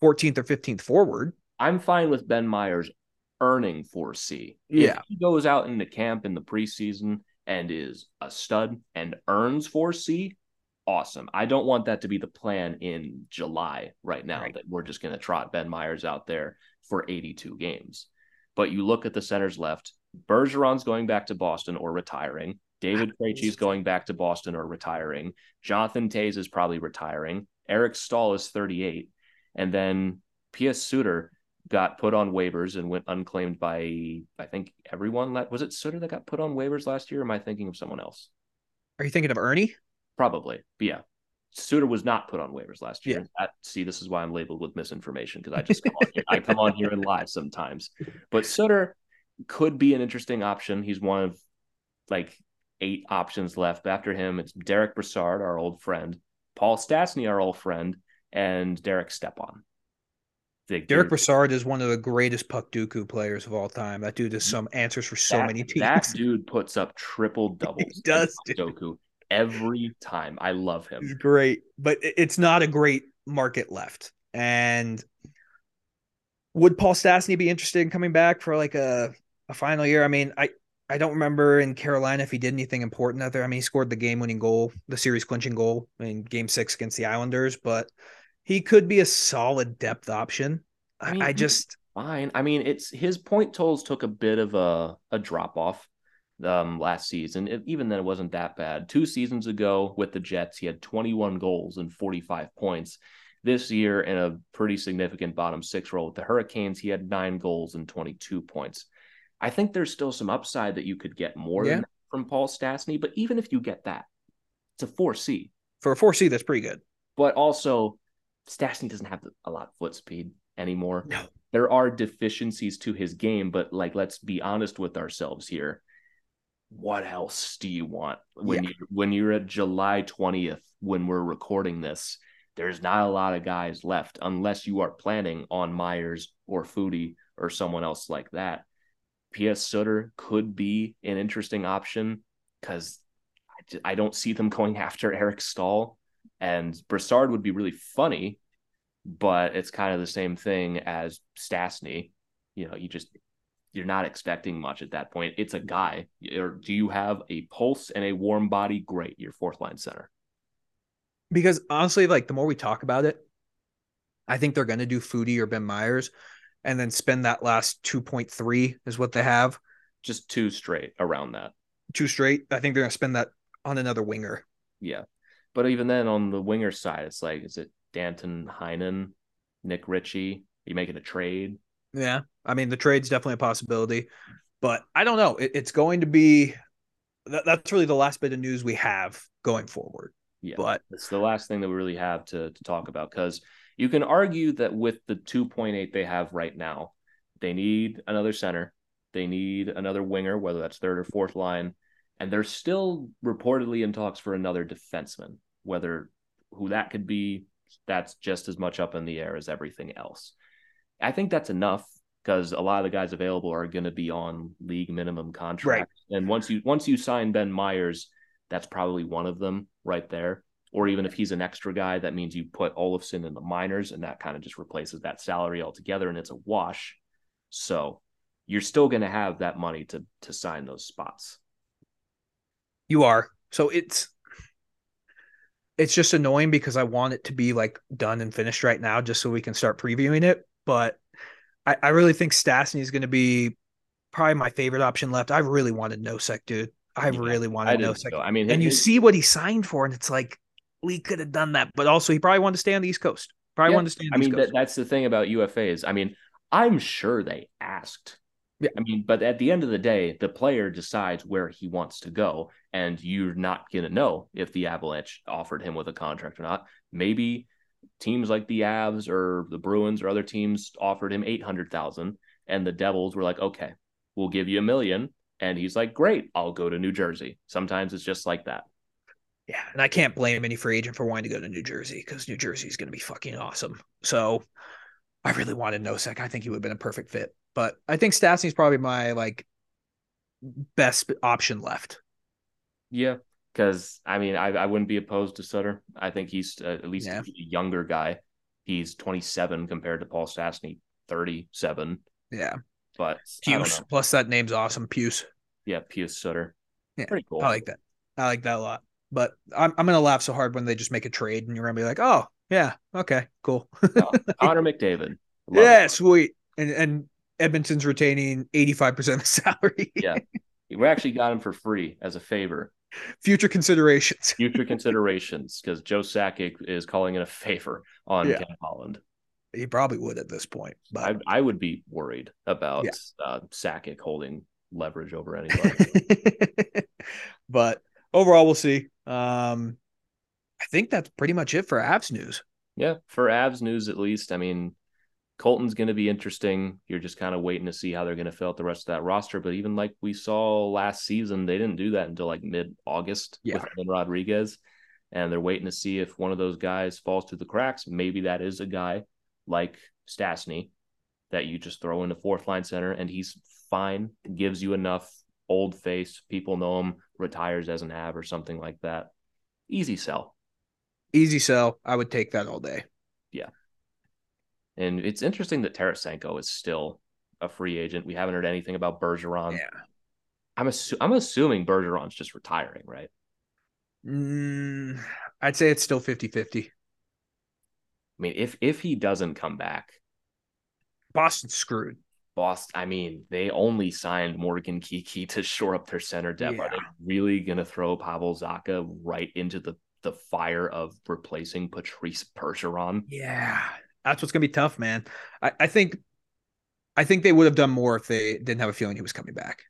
fourteenth or fifteenth forward. I'm fine with Ben Myers earning four C. Yeah. If he goes out into camp in the preseason and is a stud and earns four C, awesome. I don't want that to be the plan in July right now, right. that we're just going to trot Ben Myers out there for eighty-two games. But you look at the centers left, Bergeron's going back to Boston or retiring. David Krejci's going back to Boston or retiring. Jonathan Toews is probably retiring. Eric Staal is thirty-eight. And then P K. Suter got put on waivers and went unclaimed by, I think, everyone. Was it Suter that got put on waivers last year? Or am I thinking of someone else? Are you thinking of Ernie? Probably. But yeah. Suter was not put on waivers last year. Yeah. That, see, this is why I'm labeled with misinformation, because I just come on here, I come on here and lie sometimes. But Suter could be an interesting option. He's one of, like, eight options left. After him, it's Derek Brassard, our old friend, Paul Stastny, our old friend, and Derek Stepan. Derek dude. Brassard is one of the greatest Puck Dooku players of all time. That dude has some answers for so that, many teams. That dude puts up triple doubles. He does, dude. Dooku every time. I love him. He's great, but it's not a great market left. And would Paul Stastny be interested in coming back for like a, a final year? I mean, I. I don't remember in Carolina if he did anything important out there. I mean, he scored the game-winning goal, the series-clinching goal in Game Six against the Islanders, but he could be a solid depth option. I, mean, I just fine. I mean, it's his point totals took a bit of a a drop off um, last season. It, even then, it wasn't that bad. Two seasons ago with the Jets, he had twenty-one goals and forty-five points. This year, in a pretty significant bottom six role with the Hurricanes, he had nine goals and twenty-two points. I think there's still some upside that you could get more yeah. than that from Paul Stastny, but even if you get that, it's a four C. For a four C, that's pretty good. But also, Stastny doesn't have a lot of foot speed anymore. No. There are deficiencies to his game, but like, let's be honest with ourselves here. What else do you want when yeah. you when you're at July twentieth when we're recording this? There's not a lot of guys left unless you are planning on Myers or Foodie or someone else like that. P K. Suter could be an interesting option because I, I don't see them going after Eric Staal, and Brassard would be really funny, but it's kind of the same thing as Stastny. You know, you just, you're not expecting much at that point. It's a guy. Or do you have a pulse and a warm body? Great. Your fourth line center. Because honestly, like the more we talk about it, I think they're going to do Foodie or Ben Myers and then spend that last two point three is what they have. Just two straight around that. Two straight. I think they're going to spend that on another winger. Yeah. But even then on the winger side, it's like, is it Danton Heinen, Nick Ritchie? Are you making a trade? Yeah. I mean, the trade's definitely a possibility, but I don't know. It, it's going to be, that, that's really the last bit of news we have going forward. Yeah. But it's the last thing that we really have to, to talk about because you can argue that with the two point eight they have right now, they need another center. They need another winger, whether that's third or fourth line. And they're still reportedly in talks for another defenseman, whether who that could be, that's just as much up in the air as everything else. I think that's enough because a lot of the guys available are going to be on league minimum contracts. Right. And once you, once you sign Ben Myers, that's probably one of them right there. Or even if he's an extra guy, that means you put Olofsson in the minors, and that kind of just replaces that salary altogether, and it's a wash. So you're still going to have that money to to sign those spots. You are. So it's it's just annoying because I want it to be like done and finished right now just so we can start previewing it. But I, I really think Stastny is going to be probably my favorite option left. I really wanted Nosek, dude. I yeah, really wanted I Nosek. So. I mean, and his, you see what he signed for, and it's like, Lee could have done that, but also he probably wanted to stay on the East Coast. Probably yeah. wanted to stay on the I East mean, Coast. That, that's the thing about U F As. I mean, I'm sure they asked. Yeah. I mean, but at the end of the day, the player decides where he wants to go, and you're not going to know if the Avalanche offered him with a contract or not. Maybe teams like the Avs or the Bruins or other teams offered him eight hundred thousand dollars, and the Devils were like, okay, we'll give you a million. And he's like, great, I'll go to New Jersey. Sometimes it's just like that. Yeah, and I can't blame any free agent for wanting to go to New Jersey because New Jersey is going to be fucking awesome. So I really wanted Nosek. I think he would have been a perfect fit. But I think Stastny is probably my like best option left. Yeah, because I mean, I, I wouldn't be opposed to Suter. I think he's uh, at least yeah. he's a younger guy. He's twenty-seven compared to Paul Stastny, thirty-seven. Yeah, but Puce, plus that name's awesome, Puce. Yeah, Puce Suter. Yeah, pretty cool. I like that. I like that a lot. But I'm I'm going to laugh so hard when they just make a trade and you're going to be like, oh, yeah, okay, cool. Connor McDavid. Love yeah, it. Sweet. And and Edmonton's retaining eighty-five percent of the salary. Yeah. We actually got him for free as a favor. Future considerations. Future considerations, because Joe Sakic is calling it a favor on yeah. Cam Holland. He probably would at this point. But I, I would be worried about yeah. uh, Sakic holding leverage over anybody. But overall, we'll see. Um, I think that's pretty much it for Avs news. Yeah, for Avs news at least. I mean, Colton's going to be interesting. You're just kind of waiting to see how they're going to fill out the rest of that roster. But even like we saw last season, they didn't do that until like mid-August yeah. with Ben Rodriguez. And they're waiting to see if one of those guys falls through the cracks. Maybe that is a guy like Stastny that you just throw into fourth line center and he's fine, gives you enough old face, people know him, retires as an Av or something like that. Easy sell. Easy sell. I would take that all day. Yeah. And it's interesting that Tarasenko is still a free agent. We haven't heard anything about Bergeron. Yeah. I'm assu- I'm assuming Bergeron's just retiring, right? Mm, I'd say it's still fifty-fifty. I mean, if if he doesn't come back, Boston's screwed. Boston, I mean, they only signed Morgan Kiki to shore up their center depth. Yeah. Are they really going to throw Pavel Zacha right into the, the fire of replacing Patrice Bergeron? Yeah. That's what's going to be tough, man. I, I think I think they would have done more if they didn't have a feeling he was coming back.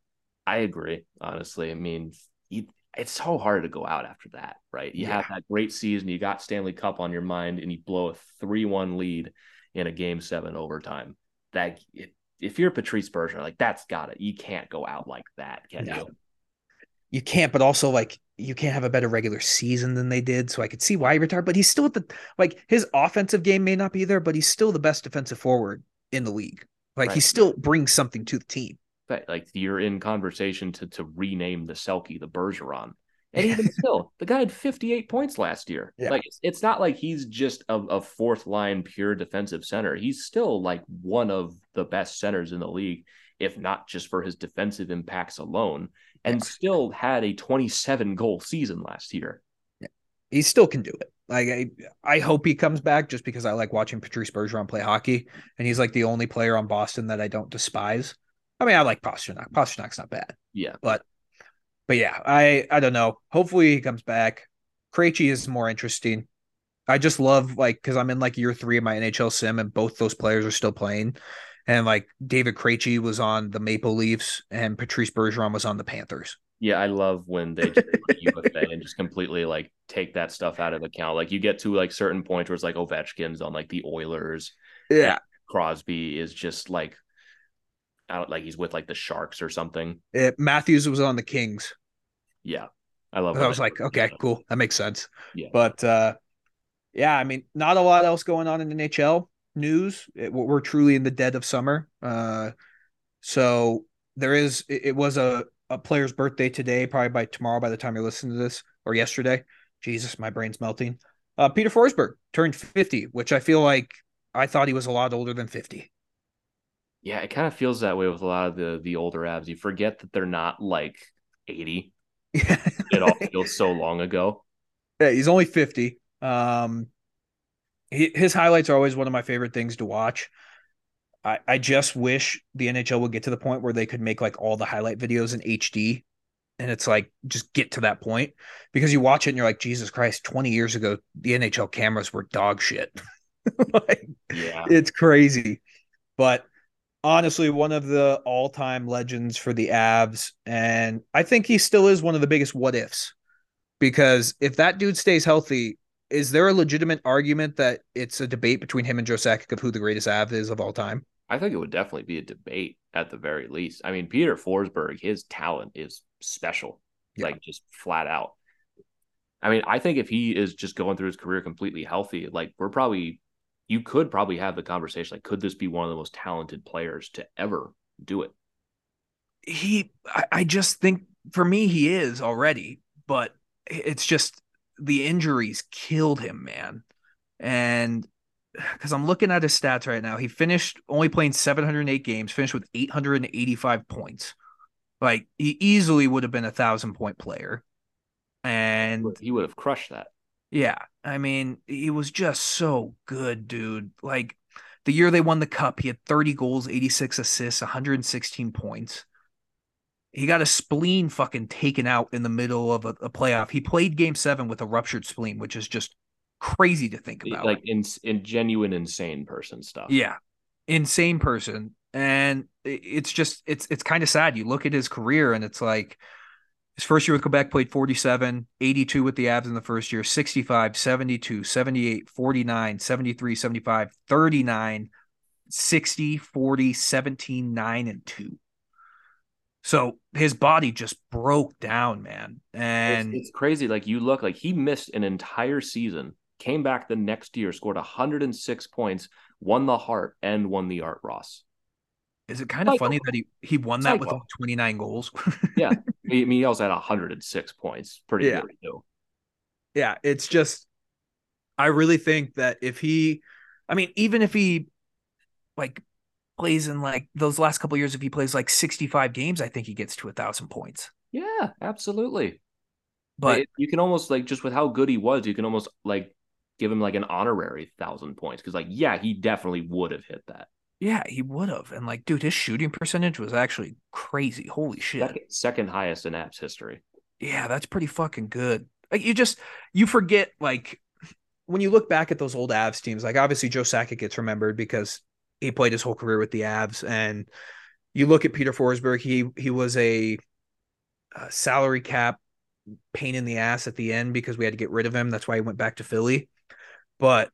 I agree, honestly. I mean, you, it's so hard to go out after that, right? You yeah. have that great season. You got Stanley Cup on your mind, and you blow a three one lead in a game seven overtime. That it, if you're Patrice Bergeron, like, that's got it. You can't go out like that, can no. you? You can't, but also, like, you can't have a better regular season than they did. So I could see why he retired, but he's still at the, like, his offensive game may not be there, but he's still the best defensive forward in the league. Like, right. he still brings something to the team. Right. Like, you're in conversation to, to rename the Selke, the Bergeron. And even still, the guy had fifty-eight points last year. Yeah. Like, it's, it's not like he's just a, a fourth line pure defensive center. He's still like one of the best centers in the league, if not just for his defensive impacts alone, and yeah. still had a twenty-seven goal season last year. Yeah. He still can do it. Like, I, I hope he comes back just because I like watching Patrice Bergeron play hockey. And he's like the only player on Boston that I don't despise. I mean, I like Pasternak. Pasternak's not bad. Yeah. But, but yeah, I, I don't know. Hopefully he comes back. Krejci is more interesting. I just love, like, because I'm in like year three of my N H L sim and both those players are still playing. And like David Krejci was on the Maple Leafs and Patrice Bergeron was on the Panthers. Yeah, I love when they just U F A and just completely like take that stuff out of account. Like, you get to like certain points where it's like Ovechkin's on like the Oilers. Yeah. Crosby is just like out, like he's with like the Sharks or something. It, Matthews was on the Kings. Yeah. I love it. I was like, okay, cool. That makes sense. Yeah. But uh, yeah, I mean, not a lot else going on in N H L news. It, we're truly in the dead of summer. Uh, so there is, it, it was a, a player's birthday today, probably by tomorrow, by the time you're listening to this, or yesterday. Jesus, my brain's melting. Uh, Peter Forsberg turned fifty, which I feel like I thought he was a lot older than fifty. Yeah, it kind of feels that way with a lot of the, the older Avs. You forget that they're not like eighty. Yeah. It all feels so long ago. Yeah, he's only fifty. Um, His highlights are always one of my favorite things to watch. I, I just wish the N H L would get to the point where they could make like all the highlight videos in H D. And it's like, just get to that point, because you watch it and you're like, Jesus Christ, twenty years ago, the N H L cameras were dog shit. Like, yeah. It's crazy. But honestly, one of the all time legends for the Avs. And I think he still is one of the biggest what ifs, because if that dude stays healthy, is there a legitimate argument that it's a debate between him and Joe Sakic of who the greatest Av is of all time? I think it would definitely be a debate at the very least. I mean, Peter Forsberg, his talent is special, yeah. like just flat out. I mean, I think if he is just going through his career completely healthy, like we're probably, you could probably have the conversation, like, could this be one of the most talented players to ever do it? He, I, I just think for me, he is already, but it's just, the injuries killed him, man. And because I'm looking at his stats right now, he finished only playing seven hundred eight games, finished with eight hundred eighty-five points. Like, he easily would have been a thousand point player. And he would have crushed that. Yeah. I mean, he was just so good, dude. Like, The year they won the cup, he had thirty goals, eighty-six assists, one hundred sixteen points. He got a spleen fucking taken out in the middle of a, a playoff. He played game seven with a ruptured spleen, which is just crazy to think about. Like in, in genuine insane person stuff. Yeah. Insane person. And it's just, it's, it's kind of sad. You look at his career and it's like his first year with Quebec played forty-seven, eighty-two with the Avs in the first year, sixty-five, seventy-two, seventy-eight, forty-nine, seventy-three, seventy-five, thirty-nine, sixty, forty, seventeen, nine, and two. So his body just broke down, man. And it's, it's crazy. Like you look like he missed an entire season, came back the next year, scored one hundred six points, won the Hart and won the Art Ross. Is it kind of funny that he, he won that with all twenty-nine goals? Yeah. I mean, he also had one hundred six points. Pretty good, too. Yeah. It's just, I really think that if he, I mean, even if he like plays in like those last couple of years, if he plays like sixty-five games, I think he gets to a thousand points. Yeah, absolutely. But it, you can almost like, just with how good he was, you can almost like give him like an honorary thousand points. Cause like, yeah, he definitely would have hit that. Yeah, he would have. And like, dude, his shooting percentage was actually crazy. Holy shit. Second, second highest in Avs history. Yeah, that's pretty fucking good. Like you just, you forget, like when you look back at those old Avs teams, like obviously Joe Sakic gets remembered because he played his whole career with the Avs. And you look at Peter Forsberg, he, he was a, a salary cap pain in the ass at the end because we had to get rid of him. That's why he went back to Philly. But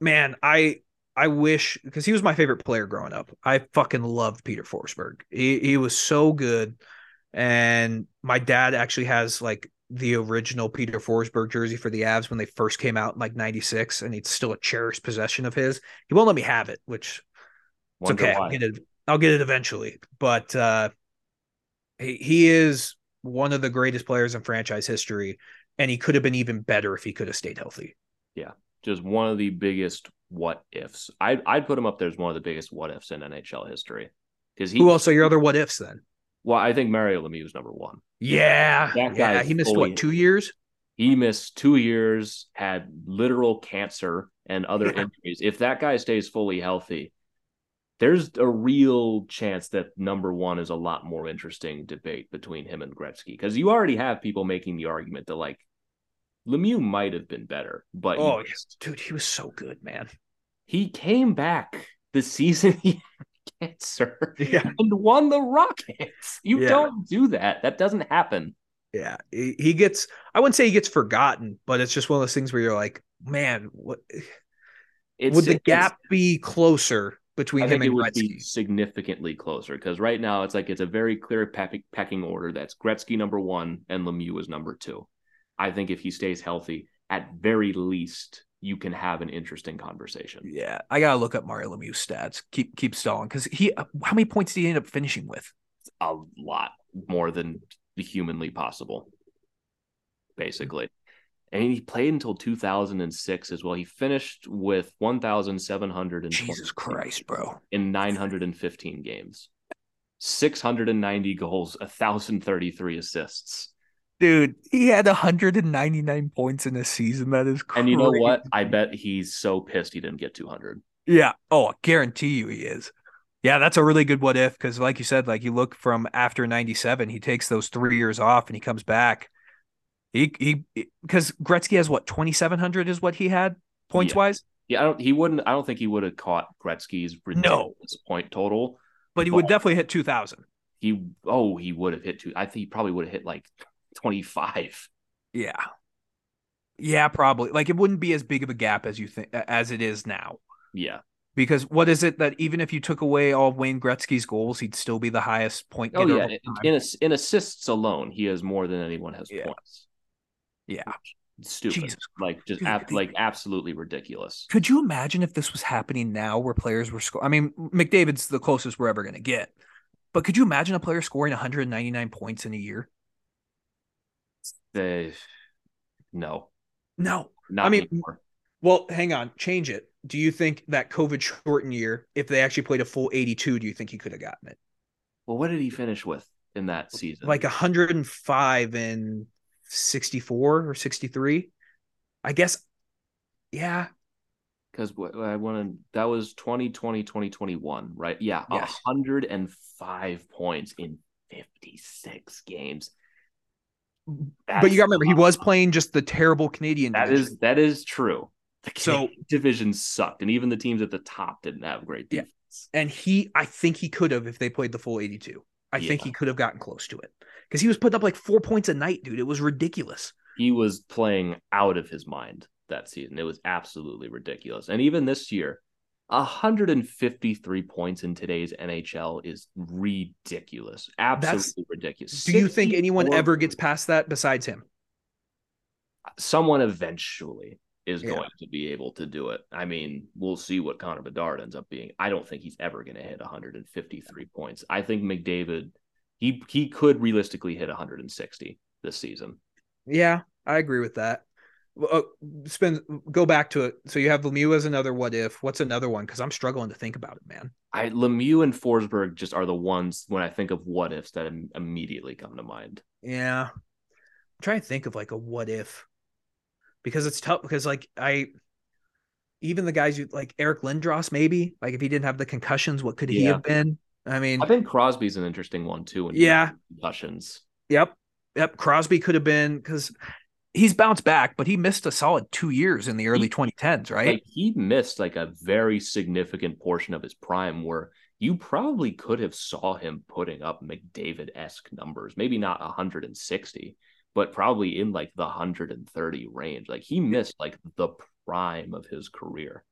man, I... I wish, because he was my favorite player growing up. I fucking loved Peter Forsberg. He, he was so good. And my dad actually has like the original Peter Forsberg jersey for the Avs when they first came out in like ninety-six. And it's still a cherished possession of his. He won't let me have it, which it's okay. I'll get it, I'll get it eventually. But uh, he, he is one of the greatest players in franchise history. And he could have been even better if he could have stayed healthy. Yeah. Just one of the biggest what ifs. I, I'd put him up there as one of the biggest what ifs in N H L history. He, Who else are your other what ifs then? Well, I think Mario Lemieux is number one. Yeah. Yeah. He missed, fully, what, two years? He missed two years, had literal cancer and other yeah. injuries. If that guy stays fully healthy, there's a real chance that number one is a lot more interesting debate between him and Gretzky. Because you already have people making the argument that, like, Lemieux might have been better, but oh, he was, dude, he was so good, man. He came back the season he had cancer yeah. and won the Rockets. You yeah. don't do that. That doesn't happen. Yeah, he gets. I wouldn't say he gets forgotten, but it's just one of those things where you're like, man, what? It's, would the it's, gap be closer between I him think and it would Gretzky? Be significantly closer, because right now it's like it's a very clear pack, packing order. That's Gretzky number one and Lemieux is number two. I think if he stays healthy, at very least, you can have an interesting conversation. Yeah, I gotta look up Mario Lemieux's stats. Keep keep stalling because he. Uh, how many points did he end up finishing with? A lot more than humanly possible, basically. And he played until two thousand six as well. He finished with one thousand seven hundred. Jesus Christ, bro! In nine hundred fifteen games, six hundred ninety goals, one thousand thirty-three assists. Dude, he had one hundred ninety-nine points in a season. That is crazy. And you know what? I bet he's so pissed he didn't get two hundred. Yeah. Oh, I guarantee you he is. Yeah, that's a really good what if, because like you said, like you look from after ninety-seven, he takes those three years off and he comes back. He he because Gretzky has what, twenty-seven hundred is what he had points yeah. wise. Yeah, I don't. He wouldn't. I don't think he would have caught Gretzky's ridiculous no. point total, but he but would definitely hit two thousand. He oh, he would have hit two. I think he probably would have hit like twenty-five. Yeah. Yeah, probably. Like it wouldn't be as big of a gap as you think as it is now. Yeah. Because what is it that even if you took away all Wayne Gretzky's goals, he'd still be the highest point getter. Oh yeah, in, in assists alone, he has more than anyone has yeah. points. Yeah. It's stupid. Jesus. Like just Dude, ab- they, like absolutely ridiculous. Could you imagine if this was happening now where players were scoring? I mean, McDavid's the closest we're ever going to get. But could you imagine a player scoring one hundred ninety-nine points in a year? They no, no, not I mean, anymore. Well, hang on, change it. Do you think that COVID shortened year, if they actually played a full eighty-two, do you think he could have gotten it? Well, what did he finish with in that season? Like one hundred five and sixty-four or sixty-three, I guess. Yeah, because I wanted, that was twenty twenty, twenty twenty-one, right? Yeah, yes. one hundred five points in fifty-six games. That's but you got to remember, he was playing just the terrible Canadian division. That is that is true. The Canadian so, division sucked, and even the teams at the top didn't have great defense. Yeah. And he, I think he could have if they played the full eighty-two. I yeah. think he could have gotten close to it because he was putting up like four points a night, dude. It was ridiculous. He was playing out of his mind that season. It was absolutely ridiculous. And even this year, one hundred fifty-three points in today's N H L is ridiculous. Absolutely That's, ridiculous. Do you think anyone ever gets past that besides him? Someone eventually is yeah. going to be able to do it. I mean, we'll see what Connor Bedard ends up being. I don't think he's ever going to hit one hundred fifty-three points. I think McDavid, he he could realistically hit one hundred sixty this season. Yeah, I agree with that. Uh, spin, go back to it. So you have Lemieux as another what if. What's another one? Because I'm struggling to think about it, man. I Lemieux and Forsberg just are the ones when I think of what ifs that im- immediately come to mind. Yeah. I'm trying to think of like a what if. Because it's tough because like I even the guys who like Eric Lindros maybe, like if he didn't have the concussions, what could yeah. he have been? I mean I think Crosby's an interesting one too. When yeah. concussions. Yep. Yep. Crosby could have been because he's bounced back, but he missed a solid two years in the early he, twenty tens, right? Like he missed like a very significant portion of his prime where you probably could have saw him putting up McDavid-esque numbers, maybe not one hundred sixty, but probably in like the one hundred thirty range. Like he missed like the prime of his career.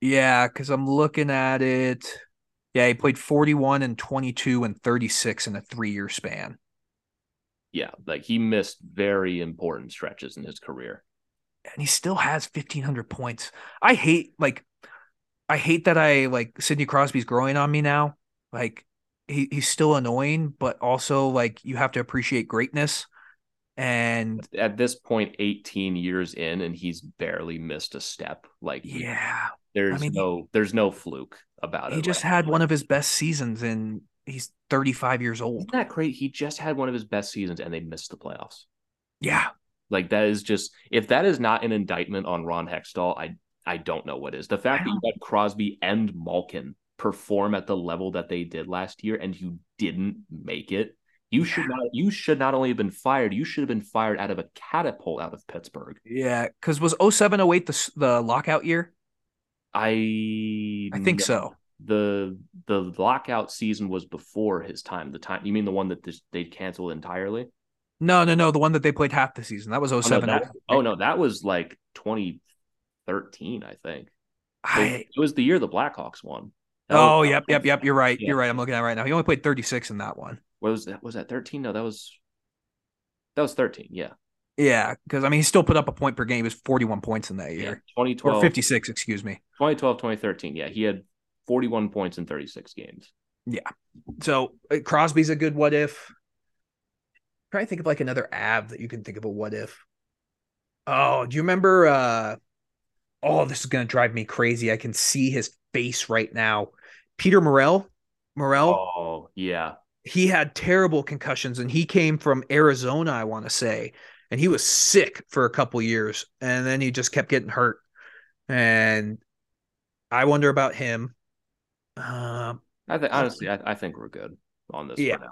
Yeah, because I'm looking at it. Yeah, he played forty-one and twenty-two and thirty-six in a three-year span. Yeah, like he missed very important stretches in his career. And he still has fifteen hundred points. I hate, like, I hate that I, like, Sidney Crosby's growing on me now. Like, he, he's still annoying, but also, like, you have to appreciate greatness. And at this point, eighteen years in, and he's barely missed a step. Like, yeah, there's I mean, no, there's no fluke about he it. He just right had now. One of his best seasons in. He's thirty-five years old. Isn't that great? He just had one of his best seasons and they missed the playoffs. Yeah. Like that is just, if that is not an indictment on Ron Hextall, I, I don't know what is. The fact that you had Crosby and Malkin perform at the level that they did last year and you didn't make it, you yeah. should not, you should not only have been fired, you should have been fired out of a catapult out of Pittsburgh. Yeah. Cause was oh seven oh eight the, the lockout year? I, I think no. so. The the lockout season was before his time. The time you mean the one that this, they canceled entirely? No, no, no. The one that they played half the season. That was oh seven. Oh, no, that, oh, no, that was like twenty thirteen, I think. I, it, it was the year the Blackhawks won. That oh, was, yep, yep, yep. You're right. Yeah. You're right. I'm looking at it right now. He only played thirty-six in that one. What was that? Was that thirteen? No, that was that was thirteen. Yeah. Yeah, because I mean, he still put up a point per game. He was forty-one points in that year. Yeah, twenty twelve. Or fifty-six, excuse me. twenty twelve, twenty thirteen. Yeah, he had forty-one points in thirty-six games. Yeah. So Crosby's a good what if. Try to think of like another Av that you can think of a what if. Oh, do you remember? Uh, oh, this is going to drive me crazy. I can see his face right now. Peter Morrell. Morrell. Oh, yeah. He had terrible concussions and he came from Arizona, I want to say. And he was sick for a couple years and then he just kept getting hurt. And I wonder about him. Um, I think honestly, I, I think we're good on this. Yeah, for now.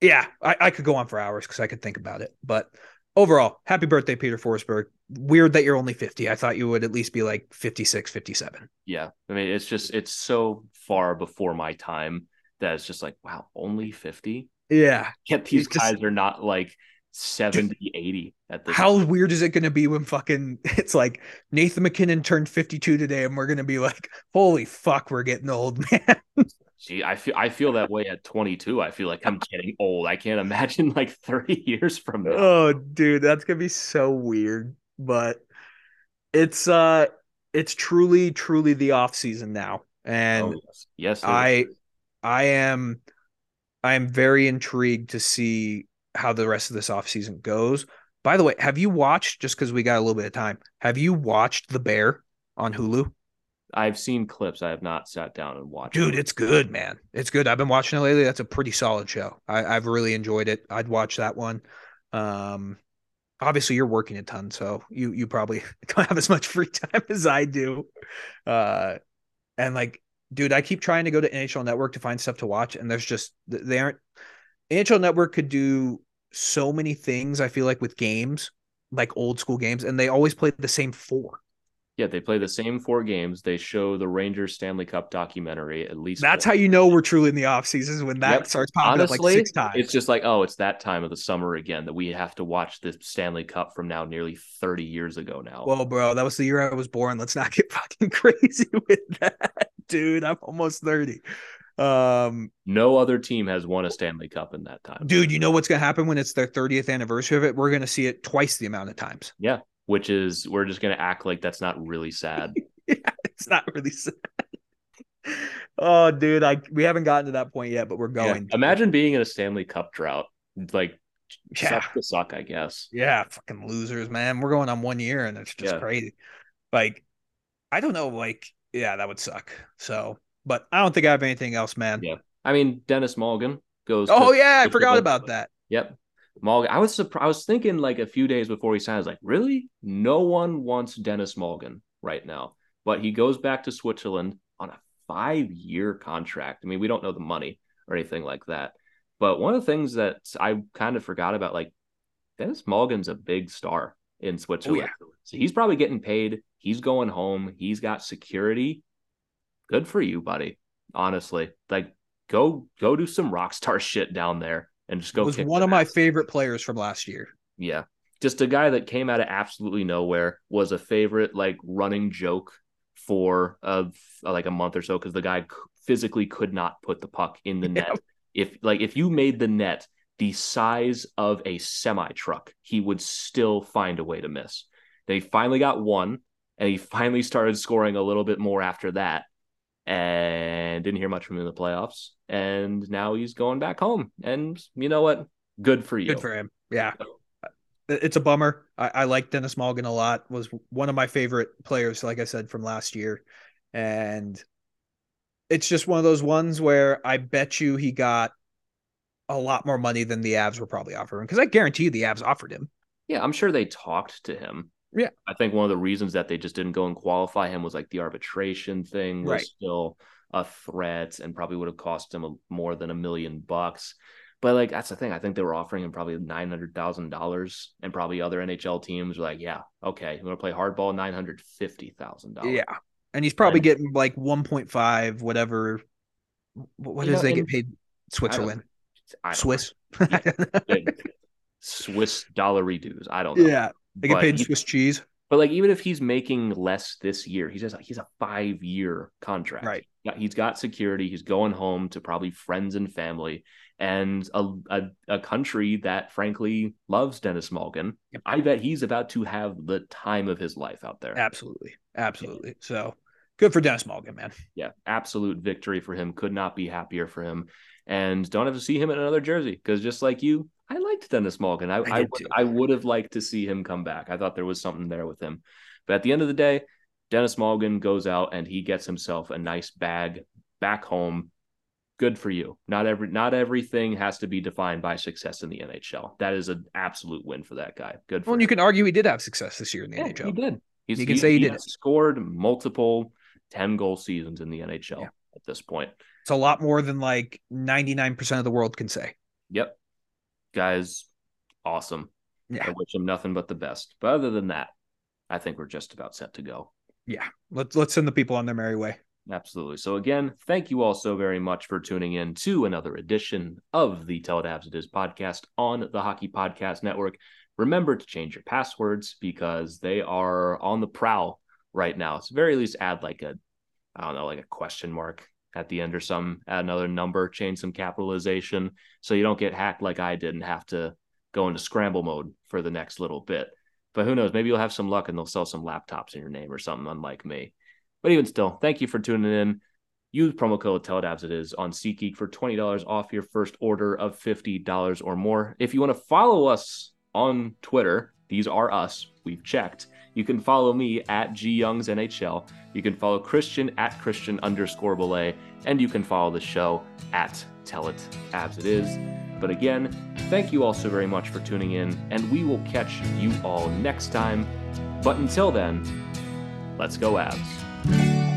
yeah. I, I could go on for hours because I could think about it. But overall, happy birthday, Peter Forsberg. Weird that you're only fifty. I thought you would at least be like fifty-six, fifty-seven. Yeah, I mean, it's just it's so far before my time that it's just like, wow, only fifty. Yeah, yet these just, guys are not like seventy, dude, eighty at this. How time. Weird is it going to be when fucking it's like Nathan McKinnon turned fifty-two today and we're going to be like, holy fuck, we're getting old, man. See, I feel I feel that way at twenty-two. I feel like I'm getting old. I can't imagine like thirty years from now. Oh, dude, that's going to be so weird, but it's uh it's truly truly the off season now. And oh, yes, yes I is. I am I am very intrigued to see how the rest of this offseason goes. By the way, have you watched, just because we got a little bit of time, have you watched The Bear on Hulu? I've seen clips. I have not sat down and watched. Dude, it. it's good, man. It's good. I've been watching it lately. That's a pretty solid show. I, I've really enjoyed it. I'd watch that one. Um, obviously you're working a ton, so you you probably don't have as much free time as I do. Uh, and like, dude, I keep trying to go to N H L Network to find stuff to watch, and there's just they aren't. N H L Network could do so many things, I feel like, with games, like old school games, and they always play the same four. Yeah, they play the same four games. They show the Rangers Stanley Cup documentary at least. That's how you know we're truly in the off season is when that yep. starts popping Honestly, up like six times. It's just like, oh, it's that time of the summer again that we have to watch the Stanley Cup from now nearly thirty years ago now. Well, bro, that was the year I was born. Let's not get fucking crazy with that, dude. I'm almost thirty. Um, no other team has won a Stanley Cup in that time, dude. You know what's gonna happen when it's their thirtieth anniversary of it? We're gonna see it twice the amount of times. Yeah. Which is, we're just going to act like that's not really sad. Yeah, it's not really sad. Oh, dude, I we haven't gotten to that point yet, but we're going. Yeah. Imagine being in a Stanley Cup drought. Like, yeah. suck to suck, I guess. Yeah, fucking losers, man. We're going on one year, and it's just yeah. crazy. Like, I don't know, like, yeah, that would suck. So, but I don't think I have anything else, man. Yeah, I mean, Dennis Malgin goes. Oh, to, yeah, I forgot about play. that. Yep. Malgin, I was surprised. I was thinking like a few days before he signed, I was like, really? No one wants Dennis Malgin right now. But he goes back to Switzerland on a five-year contract. I mean, we don't know the money or anything like that. But one of the things that I kind of forgot about, like, Dennis Malgin's a big star in Switzerland. Oh, yeah. So he's probably getting paid. He's going home. He's got security. Good for you, buddy. Honestly, like, go go do some rock star shit down there. And just go. It was one of my favorite players from last year. Yeah. Just a guy that came out of absolutely nowhere, was a favorite, like, running joke for uh, like a month or so, because the guy physically could not put the puck in the net. Yeah. If like if you made the net the size of a semi truck, he would still find a way to miss. They finally got one, and he finally started scoring a little bit more after that. And didn't hear much from him in the playoffs. And now he's going back home. And you know what? Good for you. Good for him. Yeah. So. It's a bummer. I, I like Dennis Malgin a lot. Was one of my favorite players, like I said, from last year. And it's just one of those ones where I bet you he got a lot more money than the Avs were probably offering. Because I guarantee you the Avs offered him. Yeah, I'm sure they talked to him. Yeah, I think one of the reasons that they just didn't go and qualify him was like the arbitration thing was right. still a threat and probably would have cost him a, more than a million bucks. But like, that's the thing. I think they were offering him probably nine hundred thousand dollars, and probably other N H L teams were like, yeah, okay, I'm going to play hardball, nine hundred fifty thousand dollars. Yeah. And he's probably and, getting like one point five, whatever. What does know, they in, get paid? Switzerland. I don't, I Swiss. Yeah, Swiss dollary dues. I don't know. Yeah. They get but paid Swiss cheese. But like, even if he's making less this year, he's just, he's a five-year contract. Right. He's got security. He's going home to probably friends and family, and a a, a country that frankly loves Dennis Malgin. Yep. I bet he's about to have the time of his life out there. Absolutely, absolutely. Yeah. So good for Dennis Malgin, man. Yeah, absolute victory for him. Could not be happier for him. And don't have to see him in another jersey, because just like you, I liked Dennis Malgin. I I, I, would, I would have liked to see him come back. I thought there was something there with him. But at the end of the day, Dennis Malgin goes out and he gets himself a nice bag back home. Good for you. Not every not everything has to be defined by success in the N H L. That is an absolute win for that guy. Good for Well, him. You can argue he did have success this year in the yeah, N H L. He did. He's, you can he, say he, he did. Scored multiple ten-goal seasons in the N H L yeah. at this point. It's a lot more than like ninety-nine percent of the world can say. Yep. Guys, awesome. Yeah. I wish him nothing but the best. But other than that, I think we're just about set to go. Yeah. Let's let's send the people on their merry way. Absolutely. So again, thank you all so very much for tuning in to another edition of the Tell It Avs It Is podcast on the Hockey Podcast Network. Remember to change your passwords, because they are on the prowl right now. So at the very least, add like a, I don't know, like a question mark at the end or some, add another number, change some capitalization, so you don't get hacked like I did and have to go into scramble mode for the next little bit. But who knows, maybe you'll have some luck and they'll sell some laptops in your name or something, unlike me. But even still, thank you for tuning in. Use promo code TellItAvsItIs on SeatGeek for twenty dollars off your first order of fifty dollars or more. If you want to follow us on Twitter, these are us, we've checked. You can follow me at G Youngs N H L. You can follow Christian at Christian underscore Bolle. And you can follow the show at Tell It Avs It Is. But again, thank you all so very much for tuning in, and we will catch you all next time. But until then, let's go Avs.